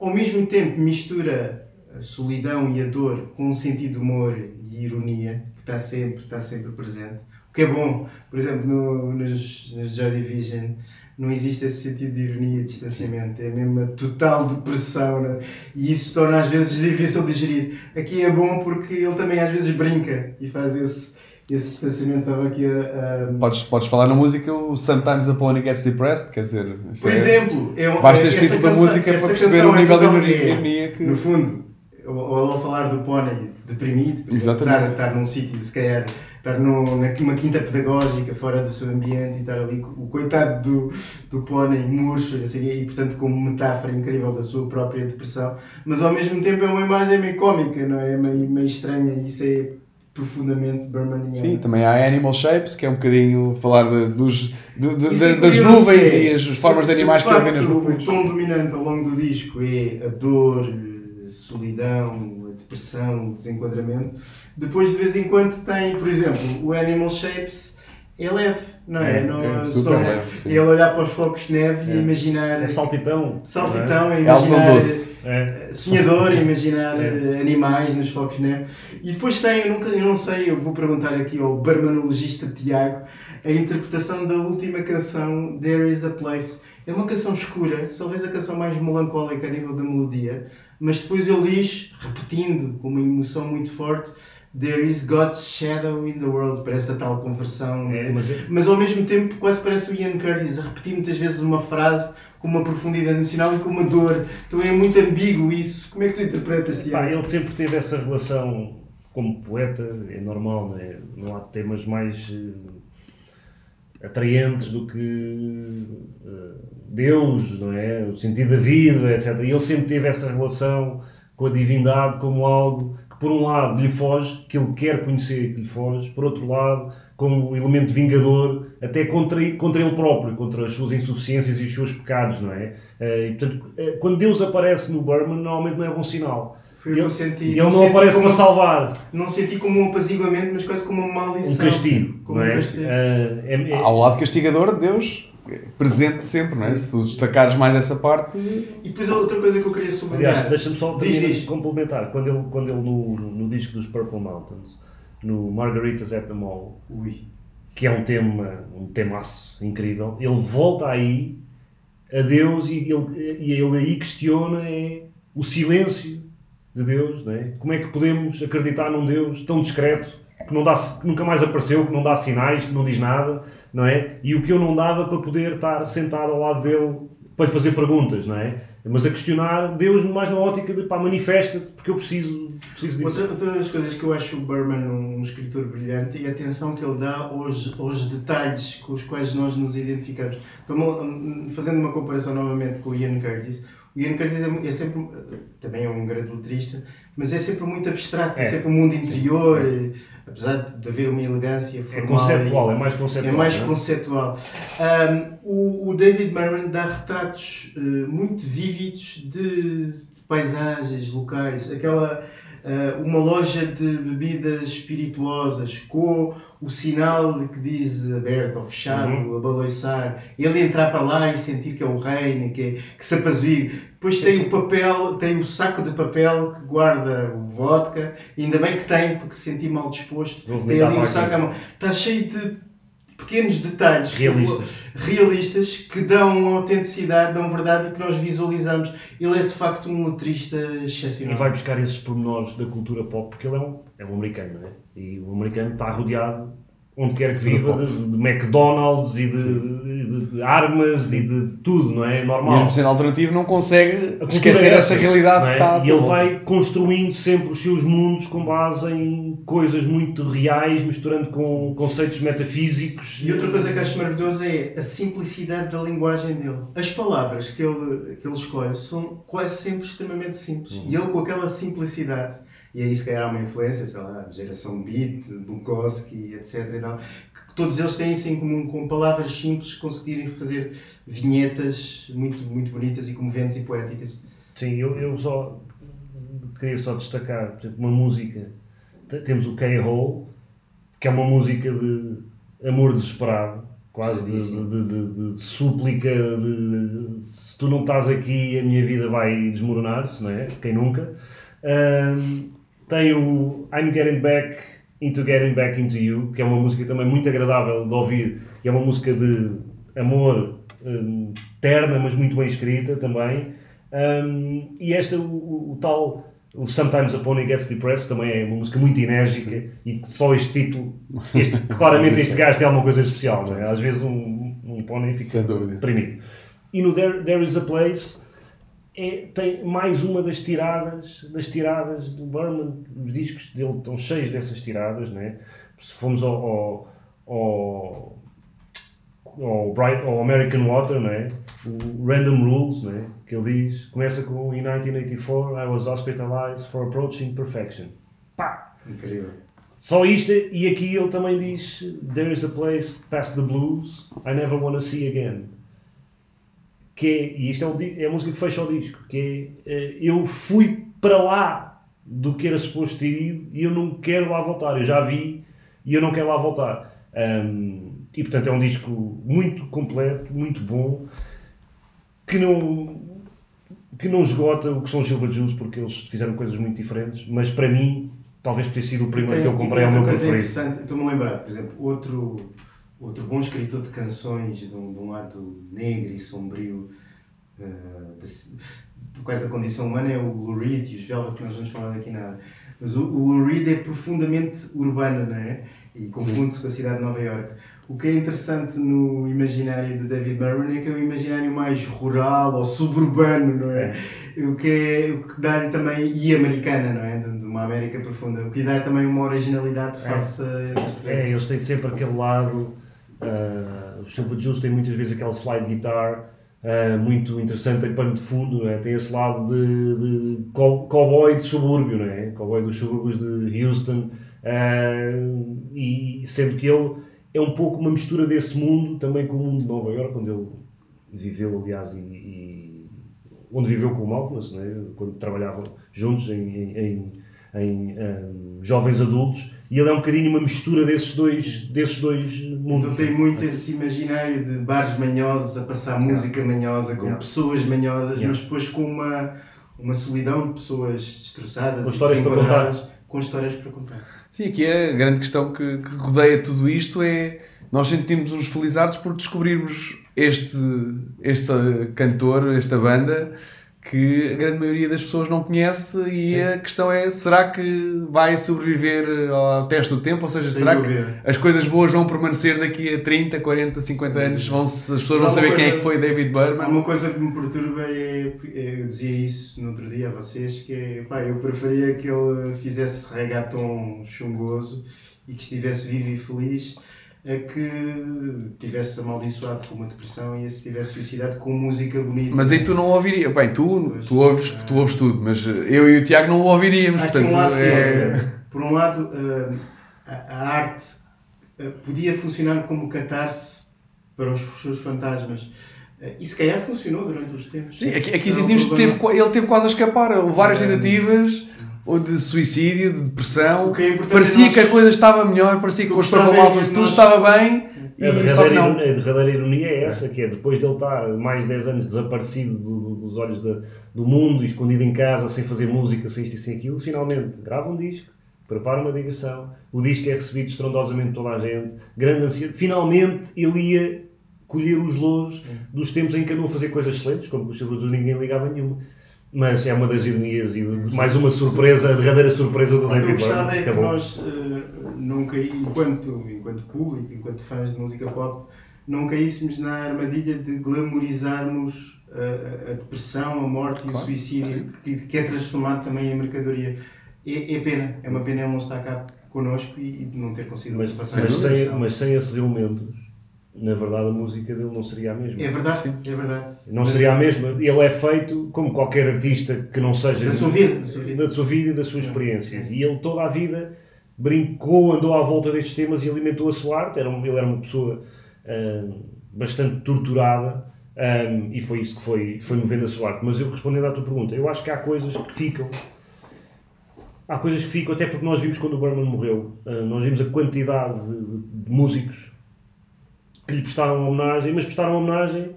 ao mesmo tempo, mistura a solidão e a dor com um sentido de humor e ironia que está sempre, está sempre presente. O que é bom, por exemplo, no, nos, nos Joy Division, não existe esse sentido de ironia e distanciamento, é mesmo a total depressão, né? E isso torna às vezes difícil de gerir. Aqui é bom porque ele também às vezes brinca e faz esse, esse distanciamento. Estava aqui a, a... Podes, podes falar na música o Sometimes a Pony Gets Depressed, quer dizer... Por é, exemplo... É um, basta este título da música para perceber o nível é de ironia que... No fundo, ou ao falar do pony deprimido, por exemplo, estar, estar num sítio, se calhar... estar numa quinta pedagógica, fora do seu ambiente, e estar ali o coitado do, do pônei murcho, e portanto como metáfora incrível da sua própria depressão, mas ao mesmo tempo é uma imagem meio cómica, não é? Meio, meio estranha, e isso é profundamente bermaniano. Sim, também há Animal Shapes, que é um bocadinho falar de, dos, de, de, de, das nuvens é, e as formas se, de animais que vivem nas nuvens. O tom dominante ao longo do disco é a dor, a solidão, depressão, o desenquadramento. Depois, de vez em quando, tem, por exemplo, o Animal Shapes é leve, não é? é, não, é super só leve. Ele olhar para os flocos de neve é. e imaginar... É saltitão. Saltitão, é, é imaginar... É. Sonhador, imaginar é. animais nos flocos de neve. E depois tem, eu, nunca, eu não sei, eu vou perguntar aqui ao bermanologista Tiago, a interpretação da última canção, There is a Place. É uma canção escura, talvez a canção mais melancólica a nível da melodia, mas depois ele diz, repetindo, com uma emoção muito forte, There is God's shadow in the world, parece a tal conversão, é, mas, mas ao mesmo tempo quase parece o Ian Curtis a repetir muitas vezes uma frase com uma profundidade emocional e com uma dor, então é muito ambíguo isso. Como é que tu interpretas, Tiago? Ele sempre teve essa relação como poeta, é normal, não é? Não há temas mais uh, atraentes do que uh, Deus, não é? O sentido da vida, etcétera. E ele sempre teve essa relação com a divindade como algo por um lado lhe foge, que ele quer conhecer e que lhe foge, por outro lado, como elemento vingador, até contra, contra ele próprio, contra as suas insuficiências e os seus pecados, não é? E, portanto, quando Deus aparece no Berman, normalmente não é bom sinal. Foi ele, senti, ele não, não aparece para salvar. Não senti como um apaziguamento, mas quase como uma maldição. Um castigo, como não é? Um castigo. É, é, é? Ao lado castigador de Deus. Presente sempre, não é? Se tu destacares mais essa parte... E depois outra coisa que eu queria sublinhar... Aliás, deixa-me só diz, complementar. Quando ele, quando ele no, no disco dos Purple Mountains, no Margaritas at the Mall, Ui. que é um tema, um temaço incrível, ele volta aí a Deus e ele, e ele aí questiona é, o silêncio de Deus, não é? Como é que podemos acreditar num Deus tão discreto, que, não dá, que nunca mais apareceu, que não dá sinais, que não diz nada, não é? E o que eu não dava para poder estar sentado ao lado dele para lhe fazer perguntas, não é? Mas a questionar Deus mais na ótica de, pá, manifesta-te, porque eu preciso, preciso disso. Outra, outra das coisas que eu acho o Berman um escritor brilhante é a atenção que ele dá aos, aos detalhes com os quais nós nos identificamos. Então, fazendo uma comparação novamente com o Ian Curtis, o Ian Curtis é, é sempre, também é um grande letrista, mas é sempre muito abstrato, é, é sempre o um mundo interior, é, apesar de haver uma elegância formal. É conceptual, e, é mais conceptual. É mais não? conceptual. Um, o, o David Berman dá retratos uh, muito vívidos de, de paisagens locais, aquela, uh, uma loja de bebidas espirituosas com o sinal que diz aberto ou fechado, uhum. abaloiçar, ele entrar para lá e sentir que é o reino, que, é, que se apazigua. Depois tem o papel, tem o saco de papel que guarda o vodka, ainda bem que tem, porque se sentir mal disposto, Vou tem ali o saco à mão. Está cheio de pequenos detalhes realistas. realistas que dão autenticidade, dão verdade e que nós visualizamos. Ele é de facto um letrista excepcional. E vai buscar esses pormenores da cultura pop, porque ele é um, é um americano, não é? E o americano está rodeado, onde quer que viva, de, de McDonald's e de, de, de armas e de tudo, não é? Normal. Mesmo sendo alternativo, não consegue esquecer é essa, essa realidade é? que está a E ele volta. vai construindo sempre os seus mundos com base em coisas muito reais, misturando com conceitos metafísicos. E outra coisa que acho maravilhosa é a simplicidade da linguagem dele. As palavras que ele, que ele escolhe são quase sempre extremamente simples. Hum. E ele, com aquela simplicidade, e aí se calhar há uma influência, sei lá, geração Beat, Bukowski, etcétera. E tal, que todos eles têm isso em comum, com palavras simples, conseguirem fazer vinhetas muito, muito bonitas e comoventes e poéticas. Sim, eu, eu só queria só destacar, por exemplo, uma música, temos o K-Hole, que é uma música de amor desesperado, quase de, de, de, de, de súplica, de, de se tu não estás aqui a minha vida vai desmoronar-se, não é? Quem nunca? Um, Tem o I'm Getting Back Into Getting Back Into You, que é uma música também muito agradável de ouvir, e é uma música de amor um, terna, mas muito bem escrita também. Um, e esta, o, o, o tal o Sometimes a Pony Gets Depressed, também é uma música muito enérgica, e só este título, este, claramente este gajo tem alguma coisa especial, não é? Às vezes um, um pony fica deprimido. E no There, There is a Place, é, tem mais uma das tiradas, das tiradas do Berman. Os discos dele estão cheios dessas tiradas, né? Se formos ao, ao, ao, ao, Bright, ao American Water, né? O Random Rules, né? Que ele diz, começa com In nineteen eighty-four I was hospitalized for approaching perfection. Pá! Incrível. Só isto, e aqui ele também diz There is a place past the blues I never want to see again. Que é, e isto é, um, é a música que fecha o disco, que é, eu fui para lá do que era suposto ter ido e eu não quero lá voltar, eu já vi e eu não quero lá voltar. Um, e portanto é um disco muito completo, muito bom, que não, que não esgota o que são os Silver Jews, porque eles fizeram coisas muito diferentes, mas para mim, talvez tenha sido o primeiro tem, que eu comprei ao meu preferido. Estou-me a lembrar, por exemplo, outro... outro bom escritor de canções de um, de um lado negro e sombrio uh, do quase da condição humana é o Lou Reed e os Velvet, que nós vamos falar aqui nada. Mas o, o Lou Reed é profundamente urbano, não é? E confunde-se com a cidade de Nova Iorque. O que é interessante no imaginário do David Berman é que é um imaginário mais rural ou suburbano, não é? O que, é, o que dá-lhe também, e americana, não é? De uma América profunda, o que lhe dá também uma originalidade face a essas coisas. É, eles têm sempre aquele lado, uh, os Silver Jews têm muitas vezes aquele slide guitar uh, muito interessante, em pano de fundo, é? Tem esse lado de, de cowboy de subúrbio, não é? Cowboy dos subúrbios de Houston. Uh, e sendo que ele é um pouco uma mistura desse mundo também com o mundo de Nova Iorque, onde ele viveu, aliás, e, e onde viveu com o Malkmus, né? Quando trabalhavam juntos em, em, em um, jovens adultos, e ele é um bocadinho uma mistura desses dois, desses dois mundos. Então tem muito esse imaginário de bares manhosos a passar música yeah. manhosa, com yeah. pessoas manhosas, yeah. mas depois com uma, uma solidão de pessoas destroçadas, com histórias para contar. Com histórias para contar. Sim, aqui a grande questão que, que rodeia tudo isto é... Nós sentimos uns felizardos por descobrirmos este, este cantor, esta banda, que a grande maioria das pessoas não conhece e Sim. a questão é, será que vai sobreviver ao teste do tempo? Ou seja, Sem será dúvida. Que as coisas boas vão permanecer daqui a trinta, quarenta, cinquenta Sim. anos? Vão, as pessoas vão saber coisa, quem é que foi David Berman? Uma coisa que me perturba é... Eu dizia isso no outro dia a vocês, que é, pá, eu preferia que ele fizesse reggaeton chungoso e que estivesse vivo e feliz, a que tivesse amaldiçoado com uma depressão e a se tivesse suicidado com música bonita. Mas aí tu não ouvirias. Bem, tu, tu, ouves, tu ouves tudo, mas eu e o Tiago não o ouviríamos. Portanto, um lado, é... Por um lado, a arte podia funcionar como catarse para os seus fantasmas. E se calhar funcionou durante os tempos. Sim, aqui, aqui sentimos que teve, ele teve quase a escapar. Houve várias tentativas... ou de suicídio, de depressão, okay, parecia nós... que a coisa estava melhor, parecia que com os Purple Mountains tudo nós... estava bem, e a só que não. A derradeira ironia é essa, que é depois dele estar mais de dez anos desaparecido do, dos olhos de, do mundo, escondido em casa, sem fazer música, sem isto e sem aquilo, finalmente grava um disco, prepara uma digressão, o disco é recebido estrondosamente por toda a gente, grande ansiedade, finalmente ele ia colher os louros dos tempos em que andou a fazer coisas excelentes, como os Silver Jews ninguém ligava nenhuma. Mas é uma das ironias e mais uma surpresa, a verdadeira surpresa do David Berman. O que eu gostava é que nós uh, nunca, enquanto, enquanto público, enquanto fãs de música pop, não caíssemos na armadilha de glamorizarmos a, a depressão, a morte claro, e o suicídio, que, que é transformado também em mercadoria. É, é pena, é uma pena ele não estar cá connosco e, e não ter conseguido mas, passar mas sem, mas sem esses elementos, na verdade, a música dele não seria a mesma. É verdade, é verdade. Não mas seria a mesma. Ele é feito como qualquer artista que não seja... Da sua vida. Da sua vida, da sua vida e das suas experiências. E ele toda a vida brincou, andou à volta destes temas e alimentou a sua arte. Era um, ele era uma pessoa uh, bastante torturada um, e foi isso que foi, foi movendo a sua arte. Mas eu, respondendo à tua pergunta, eu acho que há coisas que ficam... Há coisas que ficam, até porque nós vimos quando o Berman morreu. Uh, nós vimos a quantidade de, de, de músicos que lhe prestaram uma homenagem, mas prestaram uma homenagem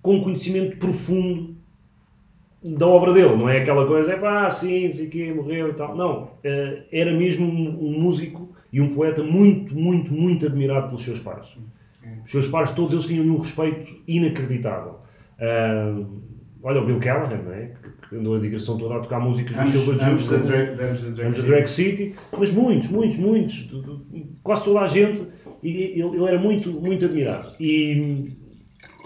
com um conhecimento profundo da obra dele, não é aquela coisa, é pá, sim, sei que morreu e tal. Não, era mesmo um músico e um poeta muito, muito, muito admirado pelos seus pares. Os seus pares, todos eles tinham um respeito inacreditável. Olha, o Bill Graham, não é? Que andou a digressão toda a tocar músicas do Silver Jews, da Drag City, mas muitos, muitos, muitos, quase toda a gente. E ele, ele era muito, muito admirado. E,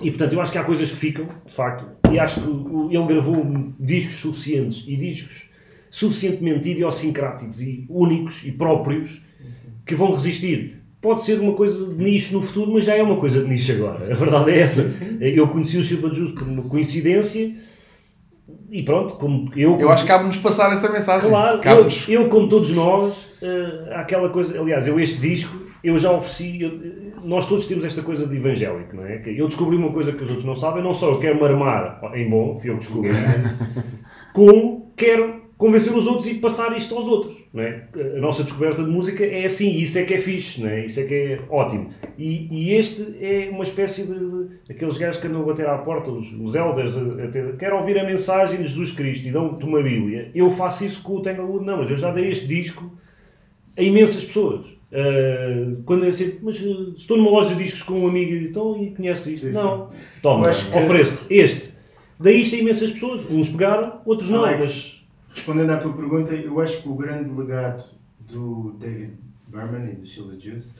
e, portanto, eu acho que há coisas que ficam, de facto. E acho que ele gravou discos suficientes e discos suficientemente idiosincráticos e únicos e próprios que vão resistir. Pode ser uma coisa de nicho no futuro, mas já é uma coisa de nicho agora. A verdade é essa. Eu conheci o Silver Jews por uma coincidência. E pronto, como eu... Como... Eu acho que cabe-nos passar essa mensagem. Claro, eu, eu, como todos nós, uh, aquela coisa... Aliás, eu este disco... Eu já ofereci... Eu, nós todos temos esta coisa de evangélico, não é? Que eu descobri uma coisa que os outros não sabem, não só eu quero marmar em bom, fui eu que descobri, como quero convencer os outros e passar isto aos outros, não é? A nossa descoberta de música é assim, e isso é que é fixe, não é? Isso é que é ótimo. E, e este é uma espécie de, de... Aqueles gajos que andam a bater à porta, os, os elders, querem ouvir a mensagem de Jesus Cristo e dão-te uma Bíblia. Eu faço isso com o Tanglewood Numbers, eu já dei este disco a imensas pessoas. Uh, quando é assim, mas uh, estou numa loja de discos com um amigo e então, e conhece isto? Sim, não, sim. Toma, que... ofereço-te este. Daí isto a imensas pessoas, uns pegaram, outros não. Alex, mas... respondendo à tua pergunta, eu acho que o grande legado do David Berman e do Silver Jews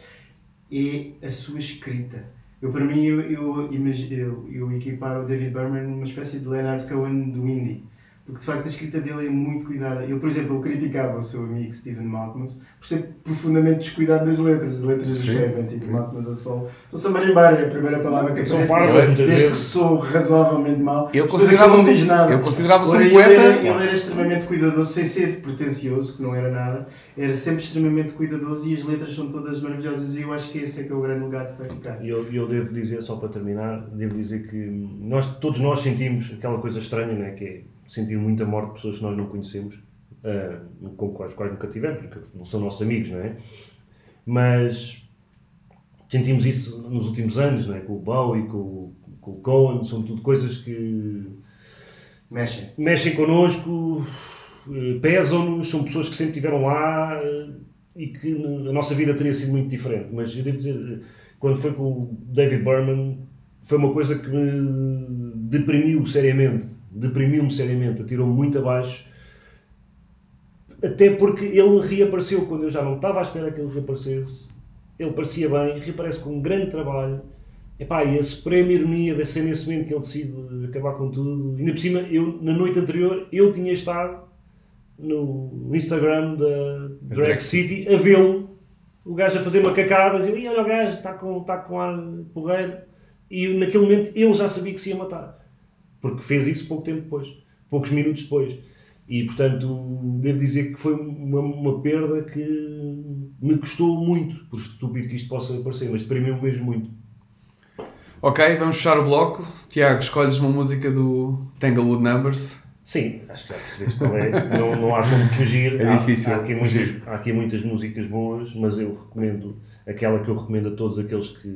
é a sua escrita. Eu, para mim, eu, eu, eu, eu equiparo o David Berman numa espécie de Leonard Cohen do indie. Porque de facto a escrita dele é muito cuidada. Eu, por exemplo, eu criticava o seu amigo Stephen Malkmus por ser profundamente descuidado das letras. As letras do Graham, tipo Malkmus a sol. Estou-se a marimbar, é a primeira palavra que aparece, desde que sou razoavelmente mal. Ele considerava-se um considerava poeta. Ele era, ele era extremamente cuidadoso, sem ser pretencioso, que não era nada. Era sempre extremamente cuidadoso e as letras são todas maravilhosas e eu acho que esse é que é o grande legado que vai ficar. E eu, eu devo dizer, só para terminar, devo dizer que nós, todos nós sentimos aquela coisa estranha, não é? Que é sentir muita morte de pessoas que nós não conhecemos, uh, com as quais nunca tivemos, porque não são nossos amigos, não é? Mas sentimos isso nos últimos anos, não é? Com o Bowie, com, com o Cohen, são tudo coisas que mexem, mexem connosco, uh, pesam-nos, são pessoas que sempre estiveram lá uh, e que a nossa vida teria sido muito diferente. Mas eu devo dizer, quando foi com o David Berman, foi uma coisa que me deprimiu seriamente. Deprimiu-me seriamente, atirou-me muito abaixo, até porque ele reapareceu quando eu já não estava à espera que ele reaparecesse. Ele parecia bem, reaparece com um grande trabalho. Epá, e a suprema ironia da cena nesse momento que ele decide acabar com tudo. Ainda por cima, eu, na noite anterior, eu tinha estado no Instagram da Drag City a vê-lo, o gajo a fazer macacadas, e eu, e olha o gajo, está com, está com ar porreiro, e naquele momento ele já sabia que se ia matar. Porque fez isso pouco tempo depois, poucos minutos depois. E, portanto, devo dizer que foi uma, uma perda que me custou muito, por estúpido que isto possa parecer, mas deprimiu-me mesmo muito. Ok, vamos fechar o bloco. Tiago, escolhes uma música do Tanglewood Numbers? Sim, acho que já percebeste qual é. Não, não há como fugir. É difícil. Há, há, aqui muitas, há aqui muitas músicas boas, mas eu recomendo aquela que eu recomendo a todos aqueles que...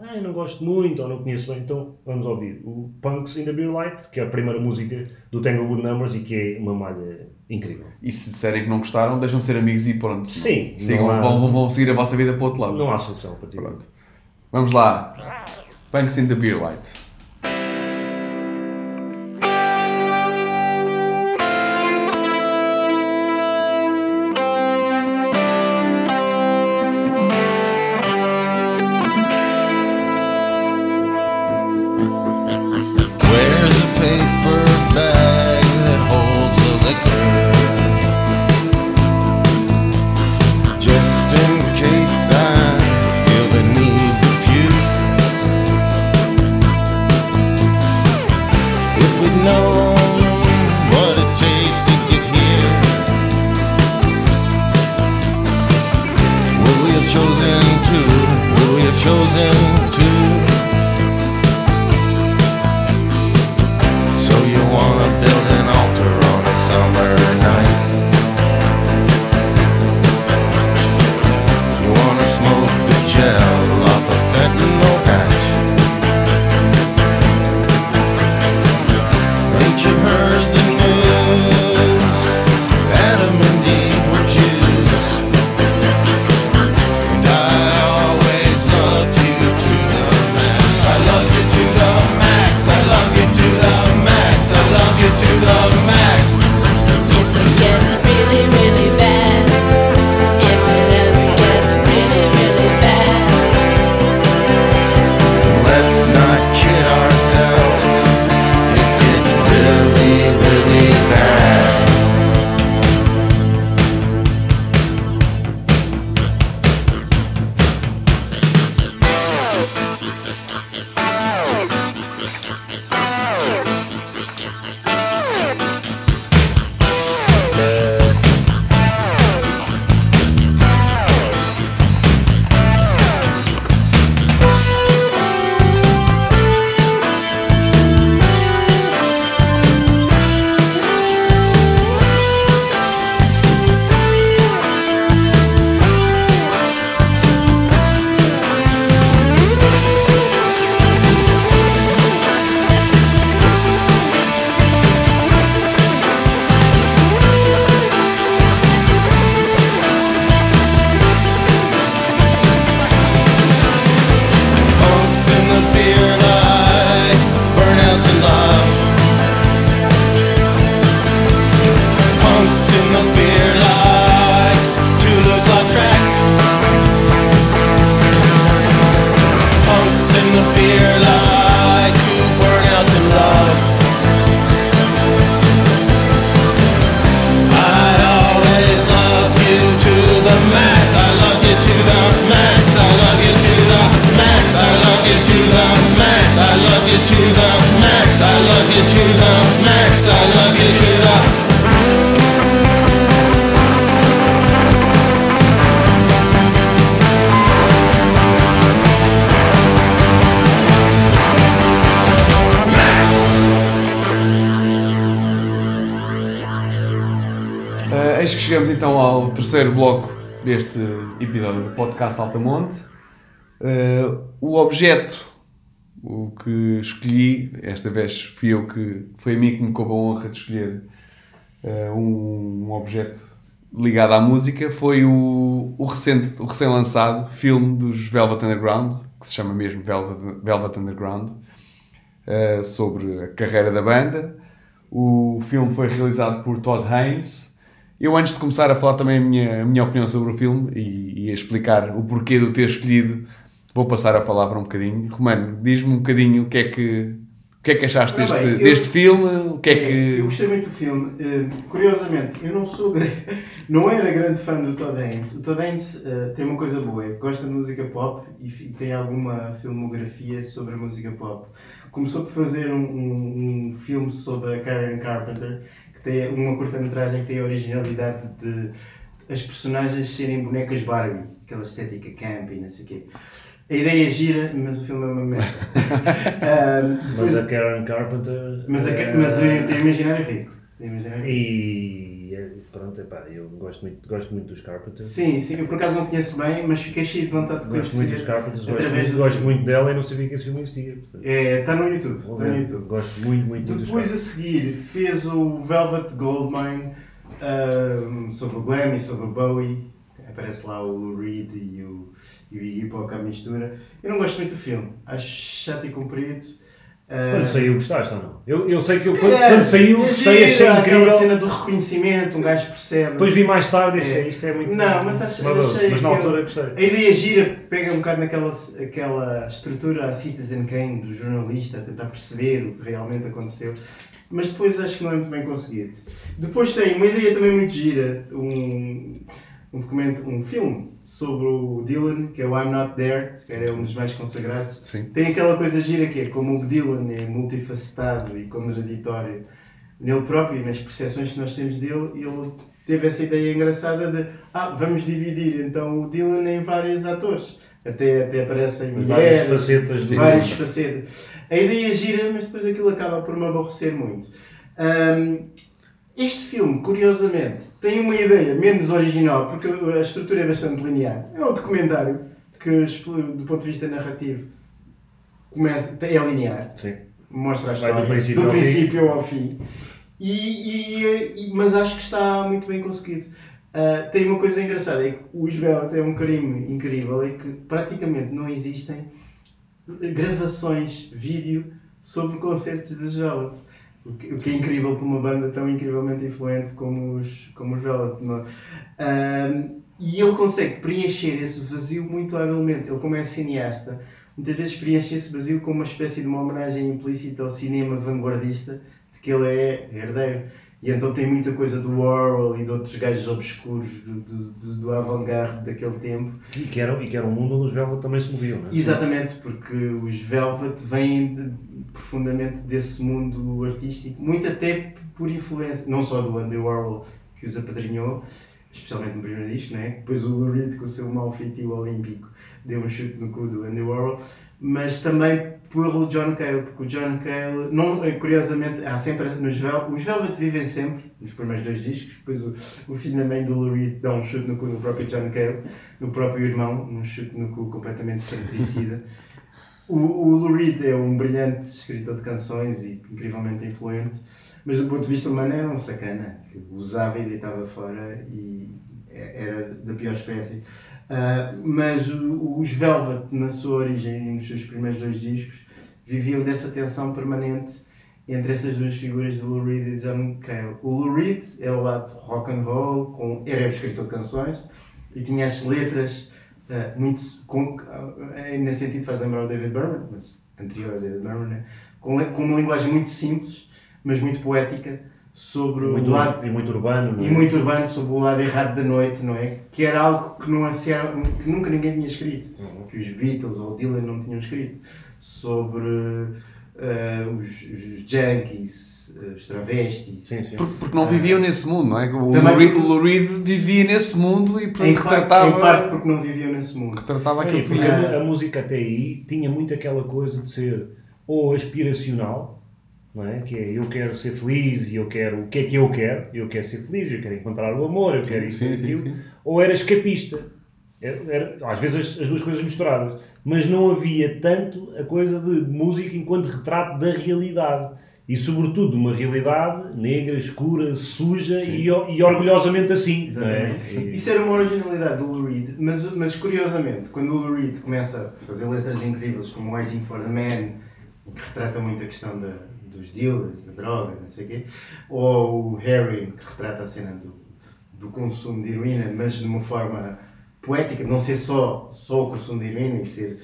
ah, eu não gosto muito, ou não conheço bem, então vamos ouvir o Punks in the Beerlight, que é a primeira música do Tanglewood Numbers e que é uma malha incrível. E se disserem que não gostaram, deixam de ser amigos e pronto. Sim. Sigam, há... vão, vão seguir a vossa vida para o outro lado. Não há solução para ti. Pronto. Vamos lá. Punks in the Beerlight. I Uh, eis que chegamos então ao terceiro bloco deste episódio do podcast Altamonte. Uh, o objeto o que escolhi, esta vez fui eu que, foi a mim que me coube a honra de escolher uh, um, um objeto ligado à música, foi o, o, recente, o recém-lançado filme dos Velvet Underground, que se chama mesmo Velvet, Velvet Underground, uh, sobre a carreira da banda. O filme foi realizado por Todd Haynes. Eu, antes de começar a falar também a minha, a minha opinião sobre o filme e, e a explicar o porquê de o ter escolhido, vou passar a palavra um bocadinho. Romano, diz-me um bocadinho o que é que, o que, é que achaste não, deste, bem, eu, deste filme. O que é, é que... Eu gostei muito do filme. Uh, curiosamente, eu não sou não era grande fã do Todd Haynes. O Todd Haynes uh, tem uma coisa boa, gosta de música pop e tem alguma filmografia sobre a música pop. Começou por fazer um, um, um filme sobre a Karen Carpenter, tem uma curta-metragem que tem a originalidade de as personagens serem bonecas Barbie, aquela estética camp e não sei o quê. A ideia é gira, mas o filme é uma merda. uh, depois... Mas a Karen Carpenter... Mas, a... é... mas tem imaginário rico. Tem imaginário rico. E pronto, epá, eu gosto muito, gosto muito dos Carpenter. Sim, sim, eu por acaso não conheço bem, mas fiquei cheio de vontade de gosto conhecer. Gosto muito dos Carpenter, gosto, muito, do gosto muito dela e não sabia que esse filme existia. É, está no YouTube. Está no YouTube. Gosto muito, muito depois, dos Depois a seguir fez o Velvet Goldmine, um, sobre o glam e sobre o Bowie. Aparece lá o Lou Reed e o Iggy Pop à mistura. Eu não gosto muito do filme, acho chato e comprido. Uh... Quando saiu gostaste ou não? Eu, eu sei que eu, quando, é, quando saiu gostei, achei incrível. A cena do reconhecimento, um gajo percebe. Depois vi mais tarde, achei, isto é muito... Não, mas achei, mas achei mas na altura gostei. A ideia gira, pega um bocado naquela aquela estrutura a Citizen Kane, do jornalista, a tentar perceber o que realmente aconteceu. Mas depois acho que não é muito bem conseguido. Depois tem uma ideia também muito gira, um... Um documento, um filme sobre o Dylan, que é o I'm Not There, que era um dos mais consagrados. Sim. Tem aquela coisa gira que é, como o Dylan é multifacetado e contraditório nele próprio e nas percepções que nós temos dele, ele teve essa ideia engraçada de, ah, vamos dividir então o Dylan em vários atores. Até, até aparecem mulheres, várias facetas. Várias facetas. A ideia gira, mas depois aquilo acaba por me aborrecer muito. Um, Este filme, curiosamente, tem uma ideia menos original, porque a estrutura é bastante linear. É um documentário que, do ponto de vista narrativo, começa, é linear. Sim. Mostra a história do princípio, do princípio ao fim. E, e, e, mas acho que está muito bem conseguido. Uh, tem uma coisa engraçada, é que os Velvet têm um carinho incrível, é que praticamente não existem gravações, vídeo, sobre concertos dos Velvet. O que, o que é incrível para uma banda tão incrivelmente influente como os, como os Velvet. Um, e ele consegue preencher esse vazio muito habilmente. Ele, como é cineasta, muitas vezes preenche esse vazio com uma espécie de uma homenagem implícita ao cinema vanguardista de que ele é herdeiro. E então tem muita coisa do Warhol e de outros gajos obscuros, do, do, do avant-garde daquele tempo. E que era, e que era um mundo onde os Velvet também se moviam, não é? Exatamente, porque os Velvet vêm de, profundamente desse mundo artístico, muito até por influência, não só do Andy Warhol, que os apadrinhou, especialmente no primeiro disco, não é? Depois o Lou Reed, com o seu mau feitio olímpico, deu um chute no cu do Andy Warhol, mas também pelo John Cale, porque o John Cale, não, curiosamente, há sempre nos Velvet, os Velvet vivem sempre, nos primeiros dois discos, depois o, o filho da mãe do Lou Reed dá um chute no cu no próprio John Cale, no próprio irmão, um chute no cu completamente fratricida. O, o Lou Reed é um brilhante escritor de canções e incrivelmente influente, mas do ponto de vista humano era um sacana, que usava e deitava fora e era da pior espécie. Uh, mas o, os Velvet, na sua origem e nos seus primeiros dois discos, viviam dessa tensão permanente entre essas duas figuras do Lou Reed e John Cale. O Lou Reed era o lado rock and roll, com, era o escritor de canções e tinha as letras uh, muito, com, uh, nesse sentido faz lembrar o David Berman, mas anterior ao David Berman, né? com, com uma linguagem muito simples, mas muito poética. Sobre muito, o lado, e muito urbano. E muito urbano, sobre o lado errado da noite, não é? Que era algo que, não, que nunca ninguém tinha escrito. Uhum. Que os Beatles ou o Dylan não tinham escrito. Sobre uh, os, os junkies, os travestis. Sim, sim. Porque, porque não viviam nesse mundo, não é? O Também, Lou Reed vivia nesse mundo e portanto, em retratava... Parte, em parte porque não viviam nesse mundo. Retratava sim, aquilo que a, a música até aí tinha muito aquela coisa de ser ou aspiracional... não é? Que é, eu quero ser feliz e eu quero, o que é que eu quero? Eu quero ser feliz, eu quero encontrar o amor, eu quero isso e aquilo. Sim, sim. Ou era escapista, era, era, às vezes as, as duas coisas misturadas, mas não havia tanto a coisa de música enquanto retrato da realidade. E sobretudo de uma realidade negra, escura, suja e, e orgulhosamente assim. Exatamente. É? E... Isso era uma originalidade do Lou Reed, mas, mas curiosamente, quando o Lou Reed começa a fazer letras incríveis como Waiting for the Man, que retrata muito a questão da, dos dealers, da droga, não sei o quê, ou o Harry, que retrata a cena do, do consumo de heroína, mas de uma forma poética, não ser só, só o consumo de heroína e ser...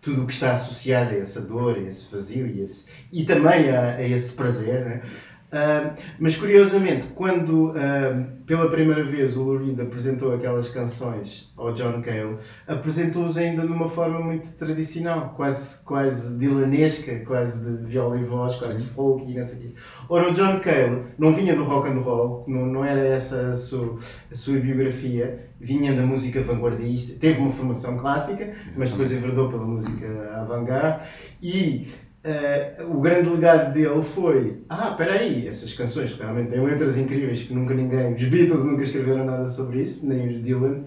tudo o que está associado a essa dor, a esse vazio e, esse, e também a, a esse prazer, né? Uh, mas curiosamente, quando uh, pela primeira vez o Lou Reed apresentou aquelas canções ao John Cale, apresentou-os ainda numa forma muito tradicional, quase, quase dylanesca, quase de viola e voz, quase Sim. folk e não sei o quê. Ora, o John Cale não vinha do rock and roll, não, não era essa a sua, a sua biografia, vinha da música vanguardista, teve uma formação clássica, mas depois enverdou pela música avant-garde e... Uh, o grande legado dele foi, ah, espera aí, essas canções realmente têm letras incríveis que nunca ninguém, os Beatles nunca escreveram nada sobre isso, nem os Dylan,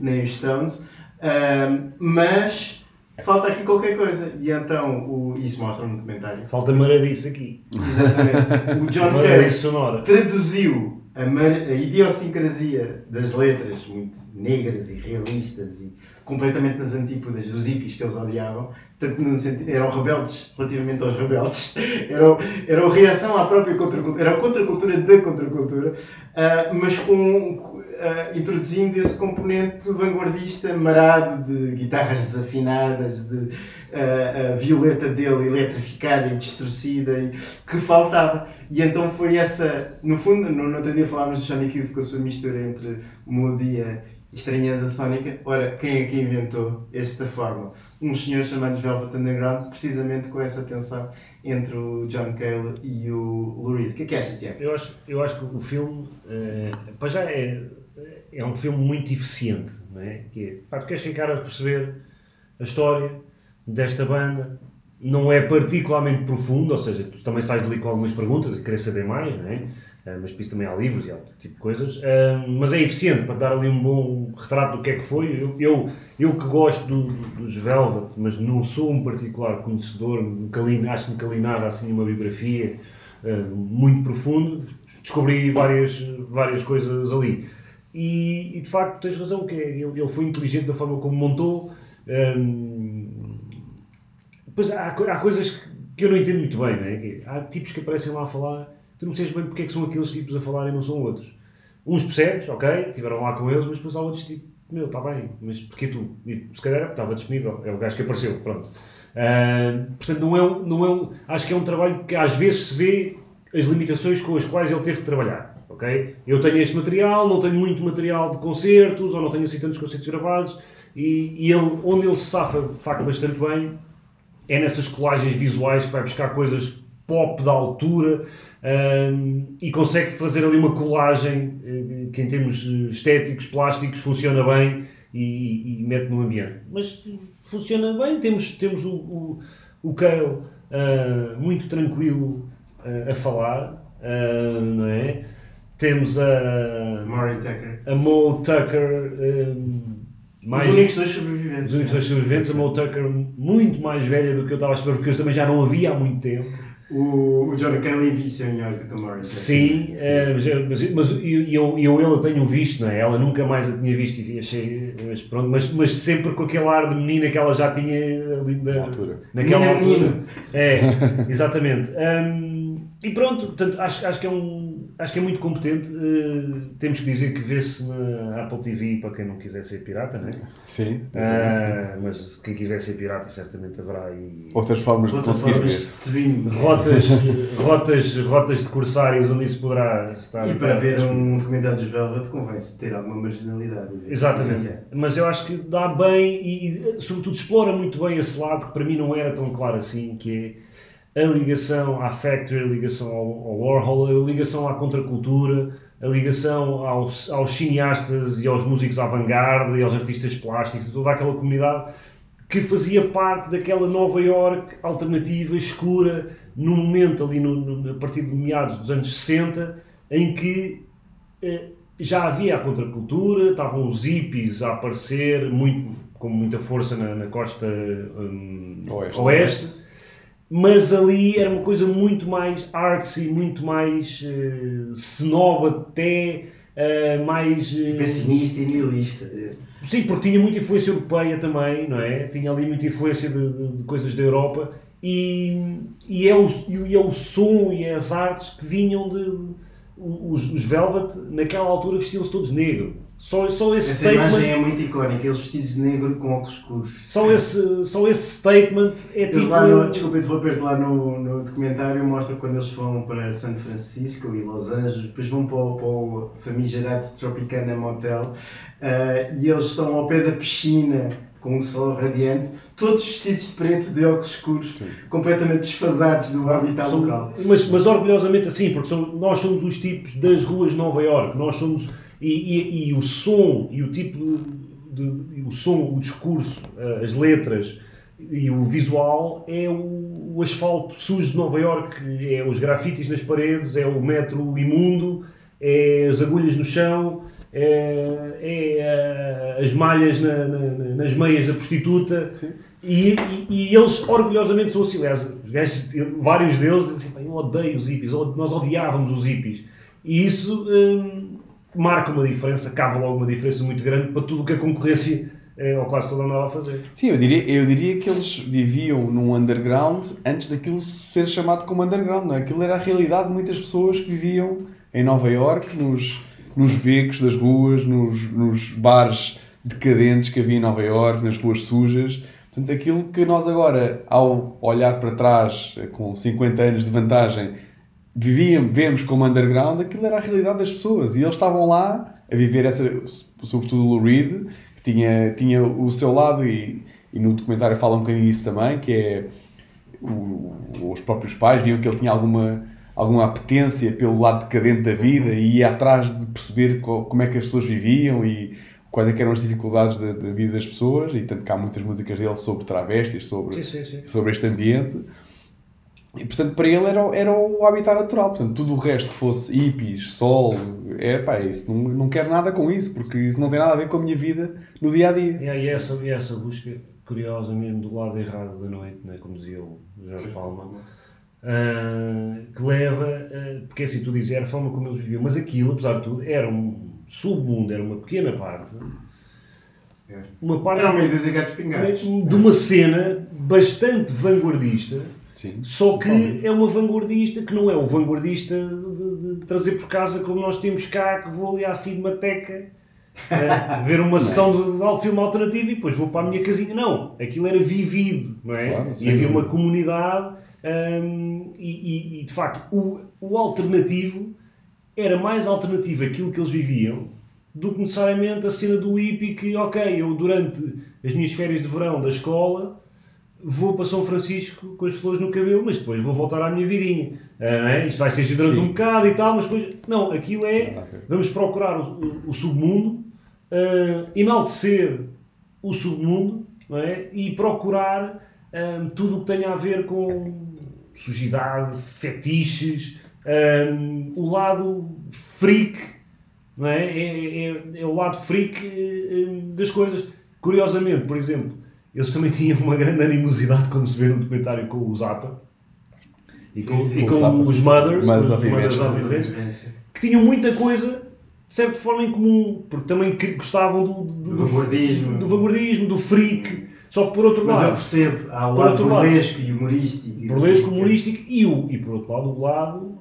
nem os Stones, uh, mas falta aqui qualquer coisa, e então, o, isso mostra no documentário. Falta maradice aqui. Exatamente. O John Cale traduziu a, mar, a idiosincrasia das letras, muito negras e realistas e completamente nas antípodas dos hippies que eles odiavam, tanto no sentido, eram rebeldes relativamente aos rebeldes, eram, eram reação à própria contracultura, era a contracultura da contracultura, uh, mas com, uh, introduzindo esse componente vanguardista, marado, de guitarras desafinadas, de uh, a violeta dele eletrificada e distorcida, e, que faltava. E então foi essa, no fundo, no, no outro dia falámos de Sonic Youth com a sua mistura entre melodia e estranheza sónica. Ora, quem é que inventou esta forma? Um senhor chamado Velvet Underground, precisamente com essa tensão entre o John Cale e o Lou Reed. O que é que achas, Tiago? Eu acho, eu acho que o filme, uh, para já, é, é um filme muito eficiente, não é? Que é, pá, tu queres ficar a perceber a história desta banda, não é particularmente profundo, ou seja, tu também sais dali com algumas perguntas e queres saber mais, não é? Uh, mas depois também há livros e há outro tipo de coisas, uh, mas é eficiente para dar ali um bom retrato do que é que foi. Eu, eu, eu que gosto do, dos Velvet, mas não sou um particular conhecedor, acho-me calinado assim uma biografia uh, muito profunda, descobri várias, várias coisas ali. E, e de facto tens razão, que é, ele, ele foi inteligente da forma como montou. Um, pois há, há coisas que eu não entendo muito bem, não é? Há tipos que aparecem lá a falar. Tu não percebes bem porque é que são aqueles tipos a falar e não são outros. Uns percebes, ok, estiveram lá com eles, mas depois há outros tipo, meu, está bem, mas porquê tu? E, se calhar estava disponível, é o gajo que apareceu, pronto. Uh, portanto, não é, um, não é um, acho que é um trabalho que às vezes se vê as limitações com as quais ele teve de trabalhar, ok? Eu tenho este material, não tenho muito material de concertos, ou não tenho assim tantos concertos gravados, e, e ele, onde ele se safa, de facto, bastante bem, é nessas colagens visuais que vai buscar coisas pop da altura, Um, e consegue fazer ali uma colagem uh, que em termos estéticos, plásticos, funciona bem e, e mete no ambiente. Mas funciona bem, temos, temos o, o, o Cale uh, muito tranquilo uh, a falar, uh, não é? Temos a, a Moe Tucker, um, mais, os únicos dois sobreviventes, os únicos dois sobreviventes, a Moe Tucker muito mais velha do que eu estava a esperar, porque eu também já não a vi há muito tempo. O, o John Cale viu-se melhor do que a Maureen. Sim, é, mas, mas eu, eu, eu a tenho visto, não é? Ela nunca mais a tinha visto e achei, mas pronto, mas, mas sempre com aquele ar de menina que ela já tinha ali da, altura. Naquela menina, altura. Menina. É, exatamente. Um, e pronto, portanto, acho, acho, que é um, acho que é muito competente. Uh, temos que dizer que vê-se na Apple T V para quem não quiser ser pirata, não é? Sim, exatamente. Uh, mas quem quiser ser pirata certamente haverá aí outras formas de conseguir ver. Rotas, rotas, rotas de cursários onde isso poderá estar. E para ver as... um documentário dos Velvet convém-se ter alguma marginalidade. Exatamente. É. Mas eu acho que dá bem e, e sobretudo explora muito bem esse lado que para mim não era tão claro assim, que é a ligação à Factory, a ligação ao, ao Warhol, a ligação à contracultura, a ligação aos, aos cineastas e aos músicos avant-garde e aos artistas plásticos, toda aquela comunidade que fazia parte daquela Nova Iorque alternativa, escura, num momento ali, no, no, a partir de meados dos anos sessenta, em que eh, já havia a contracultura, estavam os hippies a aparecer muito, com muita força na, na costa um, oeste, oeste, mas ali era uma coisa muito mais artsy, muito mais uh, cenoba até, uh, mais... Uh, pessimista e nihilista. Sim, porque tinha muita influência europeia também, não é? Tinha ali muita influência de, de, de coisas da Europa. E, e, é o, e é o som e é as artes que vinham de... de os, os Velvet, naquela altura, vestiam-se todos negro. Só, só esse Essa statement... imagem é muito icónica, eles vestidos de negro com óculos escuros. Só esse, só esse statement é tipo... Eles lá no, desculpa interromper-te, lá no, no documentário mostra quando eles vão para São Francisco e Los Angeles, depois vão para o, para o famigerado Tropicana Motel, uh, e eles estão ao pé da piscina, com um sol radiante, todos vestidos de preto, de óculos escuros, sim, completamente desfasados do habitat local. Mas, mas orgulhosamente assim, porque são, nós somos os tipos das ruas de Nova Iorque, nós somos, e, e, e o som, e o tipo de, de o som, o discurso, as letras e o visual é o, o asfalto sujo de Nova Iorque, é os grafites nas paredes, é o metro imundo, é as agulhas no chão, é, é as malhas na, na, nas meias da prostituta, e, e, e eles orgulhosamente são assim, aliás, vários deles assim, eu odeio os hippies, nós odiávamos os hippies, e isso hum, marca uma diferença, cava logo uma diferença muito grande para tudo o que a concorrência é, ou quase toda andava a fazer. Sim, eu diria, eu diria que eles viviam num underground antes daquilo ser chamado como underground, não é? Aquilo era a realidade de muitas pessoas que viviam em Nova Iorque, nos nos becos das ruas, nos, nos bares decadentes que havia em Nova Iorque, nas ruas sujas. Portanto, aquilo que nós agora, ao olhar para trás, com cinquenta anos de vantagem, vivíamos, vemos como underground, aquilo era a realidade das pessoas. E eles estavam lá a viver essa... Sobretudo o Lou Reed, que tinha, tinha o seu lado, e, e no documentário fala um bocadinho isso também, que é... O, os próprios pais viam que ele tinha alguma... alguma apetência pelo lado decadente da vida e ia atrás de perceber co- como é que as pessoas viviam e quais é que eram as dificuldades da, da vida das pessoas, e tanto que há muitas músicas dele sobre travestis, sobre, sim, sim, sim. sobre este ambiente, e portanto para ele era, era o habitat natural, portanto tudo o resto que fosse hippies, sol, é pá, isso, não, não quero nada com isso, porque isso não tem nada a ver com a minha vida no dia-a-dia. É, e essa, e essa busca, curiosamente, do lado errado da noite, né? Como dizia o Jorge Palma. Uh, que leva, uh, porque assim tu dizes, era a forma como eles viviam, mas aquilo, apesar de tudo, era um submundo, era uma pequena parte, é. uma parte era um de, de uma cena bastante vanguardista, sim, só que totalmente. É uma vanguardista que não é o vanguardista de, de trazer por casa como nós temos cá, que vou ali à Cinemateca uh, ver uma sessão de, de filme alternativo e depois vou para a minha casinha. Não, aquilo era vivido, não é? Claro, e havia uma comunidade. Um, e, e, e de facto o, o alternativo era mais alternativo aquilo que eles viviam do que necessariamente a cena do hippie que, ok, eu durante as minhas férias de verão da escola vou para São Francisco com as flores no cabelo, mas depois vou voltar à minha vidinha, uh, não é? Isto vai ser durante um bocado e tal, mas depois... Não, aquilo é, vamos procurar o, o, o submundo, uh, enaltecer o submundo, não é? E procurar um, tudo o que tenha a ver com sujidade, fetiches, um, o lado freak, não é? É, é, é o lado freak um, das coisas. Curiosamente, por exemplo, eles também tinham uma grande animosidade, como se vê no documentário, com o Zappa e com, sim, sim, e com Zappa, os Mothers, Mothers of Invention, que tinham muita coisa, de certa forma, em comum, porque também gostavam do, do, do, vanguardismo. do, do vanguardismo, do freak. Só que por outro mas lado... Mas eu percebo, há o lado burlesco e humorístico. Burlesco, humorístico e, o, e por outro lado, o lado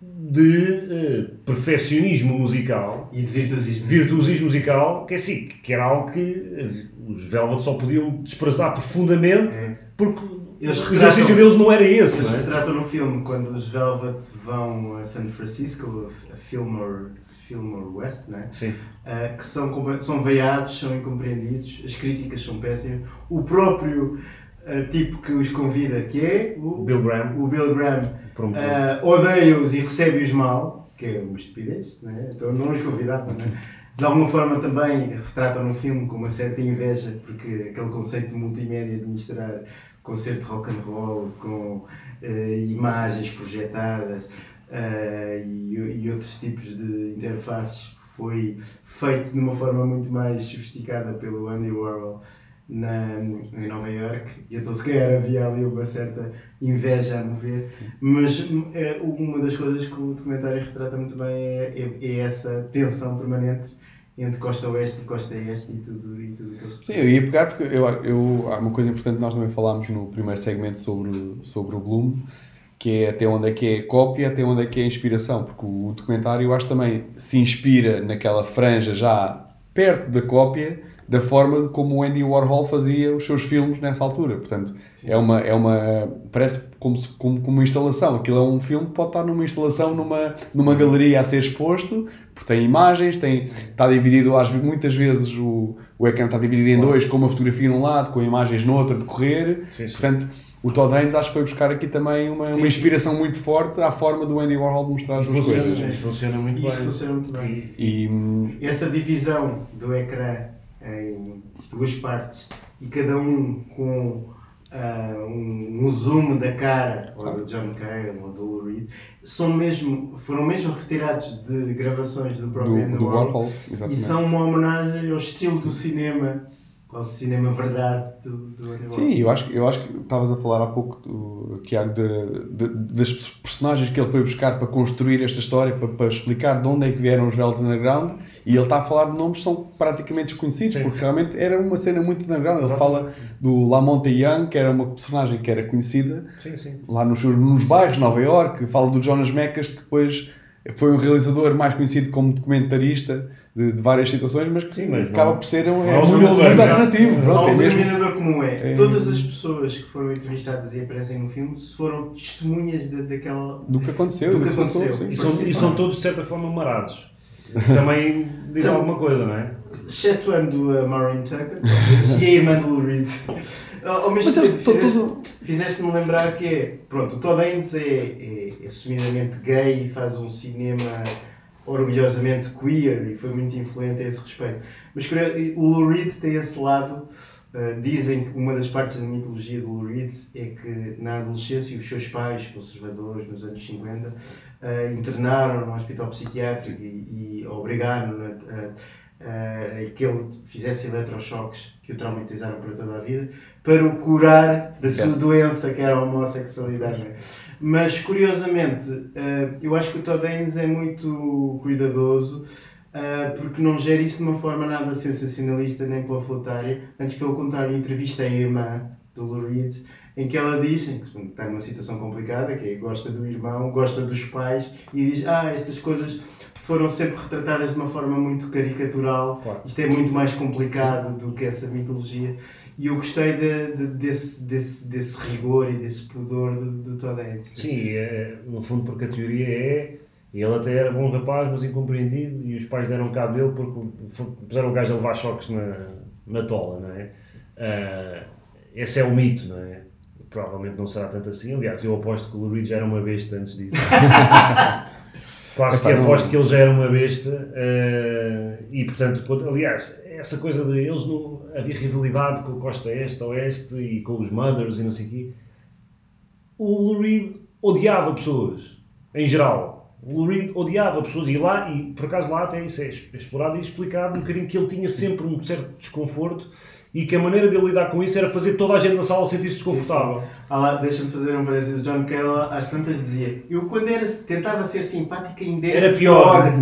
de uh, perfeccionismo musical. E de virtuosismo. Virtuosismo musical, que é assim, que era algo que os Velvet só podiam desprezar profundamente, é. porque... Eles o exercício deles não era esse. Eles retratam no filme, quando os Velvet vão a San Francisco, a Fillmore... Fillmore West, não é? Sim. Uh, que são, são veiados, são incompreendidos, as críticas são péssimas. O próprio uh, tipo que os convida, que é o Bill Graham, o Bill Graham uh, odeia-os e recebe-os mal, que é uma estupidez, não é? Então não os convidava, não é? De alguma forma também retratam no filme com uma certa inveja, porque aquele conceito de multimédia de misturar concerto de rock and roll com eh, imagens projetadas eh, e, e outros tipos de interfaces, foi feito de uma forma muito mais sofisticada pelo Andy Warhol na, em Nova Iorque, e então se calhar havia ali uma certa inveja a mover, mas eh, uma das coisas que o documentário retrata muito bem é, é, é essa tensão permanente entre costa oeste e costa este e tudo e tudo que... Sim, eu ia pegar porque eu, eu, há uma coisa importante que nós também falámos no primeiro segmento sobre, sobre o Bloom, que é até onde é que é cópia, até onde é que é inspiração, porque o documentário eu acho também se inspira naquela franja já perto da cópia da forma de como o Andy Warhol fazia os seus filmes nessa altura, portanto é uma, é uma, parece como, como, como uma instalação, aquilo é um filme que pode estar numa instalação, numa, numa galeria a ser exposto, porque tem imagens, tem, está dividido, às, muitas vezes o, o ecrã está dividido em dois, com uma fotografia num lado, com imagens no outro a decorrer, sim, sim. Portanto o Todd Haynes acho que foi buscar aqui também uma, sim, uma inspiração sim. muito forte à forma do Andy Warhol de mostrar as duas coisas. Funciona, funciona muito Isso bem. Funciona muito bem. E, e, essa divisão do ecrã em duas partes e cada um com uh, um, um zoom da cara, ou do John Cale ou do Lou Reed, são mesmo, foram mesmo retirados de gravações do próprio Andy Warhol e são uma homenagem ao estilo do cinema, ao cinema verdade do, do Andy Warhol. Sim, eu acho, eu acho que estavas a falar há pouco, Tiago, de, de, das personagens que ele foi buscar para construir esta história, para, para explicar de onde é que vieram os Velvet Underground. E ele está a falar de nomes que são praticamente desconhecidos, sim, porque realmente era uma cena muito underground. Ele fala do Lamonte Young, que era uma personagem que era conhecida, sim, sim, lá nos, nos bairros de Nova Iorque. Fala do Jonas Mekas, que depois foi um realizador mais conhecido como documentarista de, de várias situações, mas que sim, mas acaba não. por ser um, é, um filme muito alternativo. Pronto, é mesmo. Como é, é, todas as pessoas que foram entrevistadas e aparecem no filme foram testemunhas de, daquela... do que aconteceu, do que, do que aconteceu. Passou, e, são, e são todos, de certa forma, marados. Também diz então, alguma coisa, não é? Excetuando a Maureen Tucker e a irmã do Lou Reed. Ao mesmo mas tempo, fizeste, fizeste-me lembrar que é, pronto, o Todd Haynes é, é, é assumidamente gay e faz um cinema orgulhosamente queer e foi muito influente a esse respeito. Mas o Lou Reed tem esse lado, uh, dizem que uma das partes da mitologia do Lou Reed é que na adolescência os seus pais, conservadores, nos anos cinquenta, Uh, internaram-no num hospital psiquiátrico e, e obrigaram-no a, a, a que ele fizesse eletrochoques que o traumatizaram para toda a vida, para o curar da sua doença, que era a homossexualidade. Mas, curiosamente, uh, eu acho que o Todd Haynes é muito cuidadoso, uh, porque não gera isso de uma forma nada sensacionalista nem panfletária, antes pelo contrário, entrevista a irmã do Lou Reed, em que ela diz, que está numa situação complicada, que é, gosta do irmão, gosta dos pais, e diz, ah, estas coisas foram sempre retratadas de uma forma muito caricatural, claro. Isto é muito mais complicado do que essa mitologia, e eu gostei de, de, desse, desse, desse rigor e desse pudor do, do Todd Haynes. Sim, é, no fundo porque a teoria é, ele até era bom rapaz, mas incompreendido, e os pais deram cabo dele porque puseram o gajo a levar choques na, na tola, não é? Uh, esse é o mito, não é? Provavelmente não será tanto assim, aliás, eu aposto que o Lou Reed já era uma besta antes disso. Quase que aposto que ele já era uma besta uh, e, portanto, aliás, essa coisa de eles, não, havia rivalidade com a costa este, oeste e com os Mothers e não sei o quê. O Lou Reed odiava pessoas, em geral. O Lou Reed odiava pessoas e lá, e por acaso lá até isso é explorado e explicado um bocadinho que ele tinha sempre um certo desconforto e que a maneira de lidar com isso era fazer toda a gente na sala sentir-se desconfortável. Ah lá, deixa-me fazer um parênteses. O John Cale às tantas dizia, eu quando era, tentava ser simpático ainda era, era pior. pior.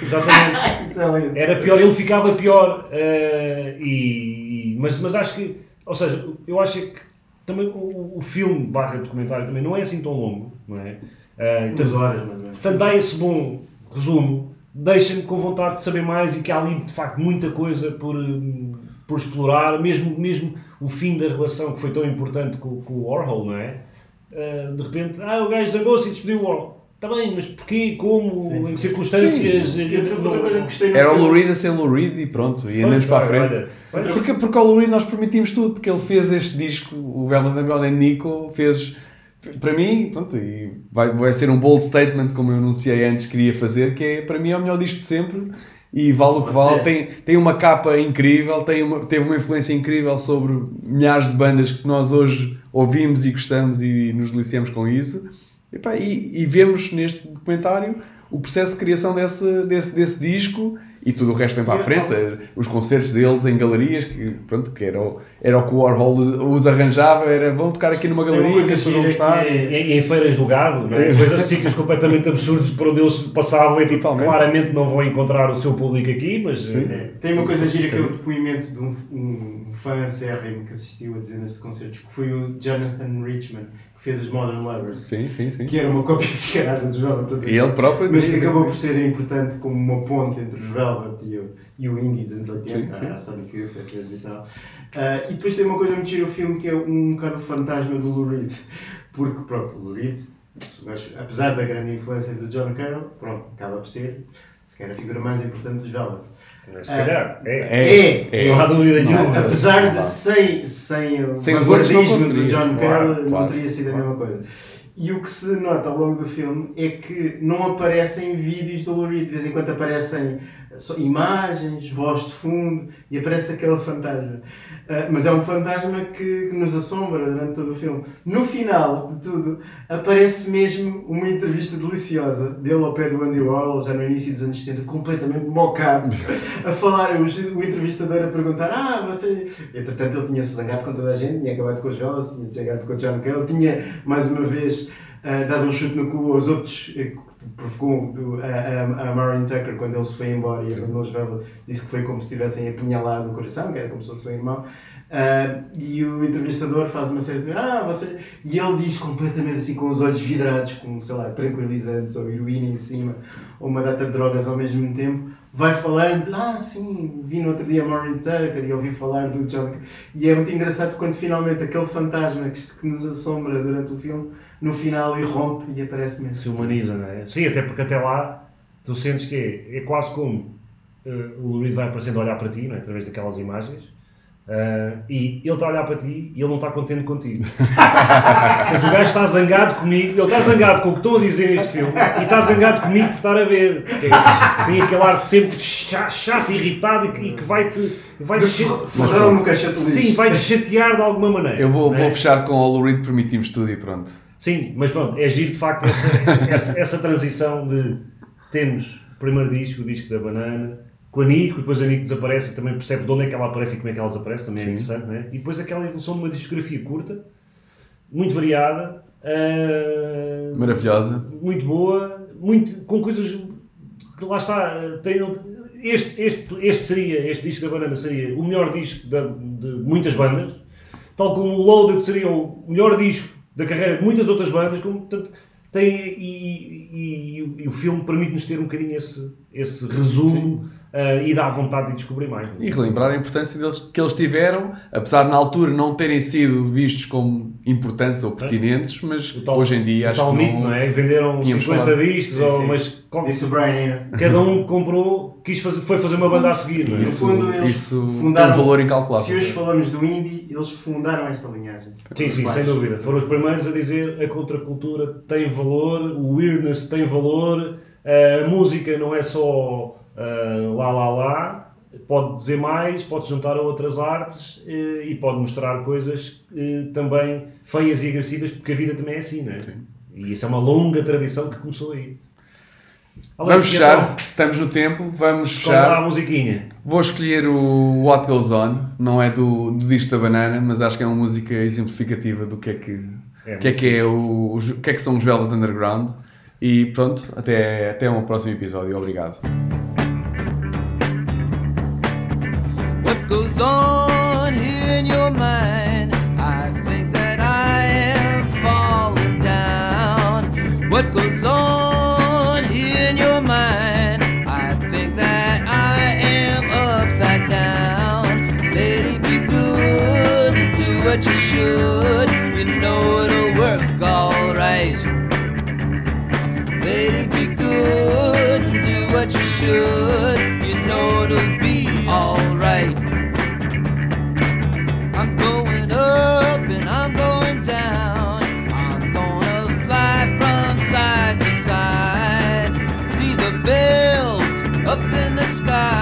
Exatamente. Era pior, ele ficava pior. Uh, e, mas, mas acho que, ou seja, eu acho que também o, o filme barra documentário também não é assim tão longo, não é? Uh, Duas horas, mas é. Portanto, dá esse bom resumo, deixa-me com vontade de saber mais e que há ali, de facto, muita coisa por... por explorar, mesmo, mesmo o fim da relação que foi tão importante com, com o Warhol, não é? Uh, de repente, ah, o gajo zangou-se e despediu o Warhol. Está bem, mas porquê, como, sim, em que circunstâncias... Sim. E outra, outra coisa que gostei muito... Era o Lou Reed a ser Lou Reed e pronto, e andamos para a frente. Olha, olha. Porque, porque ao Lou Reed nós permitimos tudo, porque ele fez este disco, o Velvet Underground and Nico, fez... Para mim, pronto, e vai, vai ser um bold statement, como eu anunciei antes, queria fazer, que é, para mim é o melhor disco de sempre. e vale o que vale. Tem, tem uma capa incrível, tem uma, teve uma influência incrível sobre milhares de bandas que nós hoje ouvimos e gostamos e nos deliciamos com isso. E, pá, e, e vemos neste documentário o processo de criação desse, desse, desse disco, e tudo o resto vem para a frente. Os concertos deles em galerias, que, pronto, que era, o, era o que o Warhol os arranjava, era vão tocar aqui numa galeria que as pessoas vão gostar. E é, é, em feiras do gado, é? Coisas, sítios completamente absurdos para onde eles passavam e tipo, claramente não vão encontrar o seu público aqui, mas... É. Tem uma coisa gira que é o depoimento de um, um fã acérrimo que assistiu a dezenas de concertos, que foi o Jonathan Richman, fez os Modern Lovers, sim, sim, sim. que era uma cópia descarada dos Velvet, e ele próprio, mas que acabou por ser importante como uma ponte entre os Velvet e o, e o Indie dos anos oitenta, a Sonic Youth, etcétera e tal. Uh, e depois tem uma coisa muito gira o filme, que é um bocado o fantasma do Lou Reed, porque pronto, o Lou Reed, apesar da grande influência do John Cale, pronto, acaba por ser, se calhar, a figura mais importante dos Velvet. Se calhar, é. É, é, é. Não há dúvida nenhuma. Apesar de sem, sem, sem o valorismo do John Cale, claro, não claro, teria sido claro. a mesma coisa. E o que se nota ao longo do filme é que não aparecem vídeos do Lou Reed, de vez em quando aparecem só imagens, voz de fundo, e aparece aquele fantasma. Uh, mas é um fantasma que, que nos assombra durante todo o filme. No final de tudo, aparece mesmo uma entrevista deliciosa dele ao pé do Andy Warhol, já no início dos anos setenta, completamente mocado, a falar, o, o entrevistador a perguntar: ah, você... Entretanto, ele tinha-se zangado com toda a gente, tinha acabado com os Velvet, tinha zangado com o John Cale, tinha, mais uma vez, uh, dado um chute no cu aos outros, uh, provocou a, a, a Karen Tucker quando ele se foi embora e abandonou os Velvet, disse que foi como se tivessem apunhalado o coração, que era como se fosse o seu irmão, uh, e o entrevistador faz uma série de ah, você... e ele diz completamente assim, com os olhos vidrados, com, sei lá, tranquilizantes ou heroína em cima, ou uma data de drogas ao mesmo tempo, vai falando, ah sim, vi no outro dia a Maureen Tucker e ouvi falar do John, e é muito engraçado quando finalmente aquele fantasma que, que nos assombra durante o filme, no final irrompe e aparece mesmo. Se humaniza, não é? Sim, até porque até lá tu sentes que é, é quase como uh, o Lou Reed vai aparecendo a olhar para ti, não é? Através daquelas imagens, uh, e ele está a olhar para ti e ele não está contente contigo. Portanto, o gajo está zangado comigo, ele está zangado com o que estou a dizer neste filme e está zangado comigo por estar a ver. Tem aquele ar sempre chato, irritado e que, e que vai-te... vai chatear. Sim, vai-te chatear de alguma maneira. Eu vou, é? vou fechar com o Lou Reed, permitimos tudo e pronto. Sim, mas pronto, é giro de facto essa, essa, essa transição de temos o primeiro disco, o disco da banana, com a Nico, depois a Nico desaparece e também percebes de onde é que ela aparece e como é que ela desaparece, também é interessante, não é? E depois aquela evolução de uma discografia curta, muito variada, uh, maravilhosa, muito boa, muito, com coisas que lá está, tem, este, este, este seria, este disco da banana seria o melhor disco da, de muitas bandas, tal como o Loaded seria o melhor disco da carreira de muitas outras bandas, como, portanto, tem, e, e, e, e o filme permite-nos ter um bocadinho esse, esse resumo uh, e dá vontade de descobrir mais. Não? E relembrar a importância deles, que eles tiveram, apesar de na altura não terem sido vistos como importantes ou pertinentes, mas tal, hoje em dia acho tal que mito, não, não é? Venderam cinquenta falado. discos, sim, sim. Ou, mas isso, cada um comprou, quis fazer, foi fazer uma banda a seguir. Não é? Isso, no fundo, eles isso fundaram, tem um valor incalculável. Se hoje falamos do indie, eles fundaram esta linhagem. Sim, sim, sem dúvida. Foram os primeiros a dizer a contracultura tem valor, o weirdness tem valor, a música não é só uh, lá, lá, lá, pode dizer mais, pode juntar a outras artes uh, e pode mostrar coisas uh, também feias e agressivas, porque a vida também é assim, não é? Sim. E isso é uma longa tradição que começou aí. Olá, vamos fechar, então. Estamos no tempo, vamos fechar. Lá a musiquinha. Vou escolher o What Goes On, não é do, do disco da banana, mas acho que é uma música exemplificativa do que é que, é, que, é, que, é, o, o, que, é que são os Velvet Underground. E pronto, até, até um próximo episódio. Obrigado. What goes on here in your mind? I think that I am falling down. What goes on? But you should, you know it'll work alright. Lady, be good and do what you should, you know it'll be alright. I'm going up and I'm going down, I'm gonna fly from side to side. See the bells up in the sky.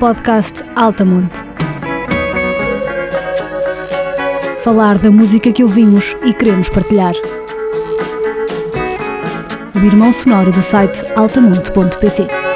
Podcast Altamonte. Falar da música que ouvimos e queremos partilhar. O irmão sonoro do site altamonte ponto pt.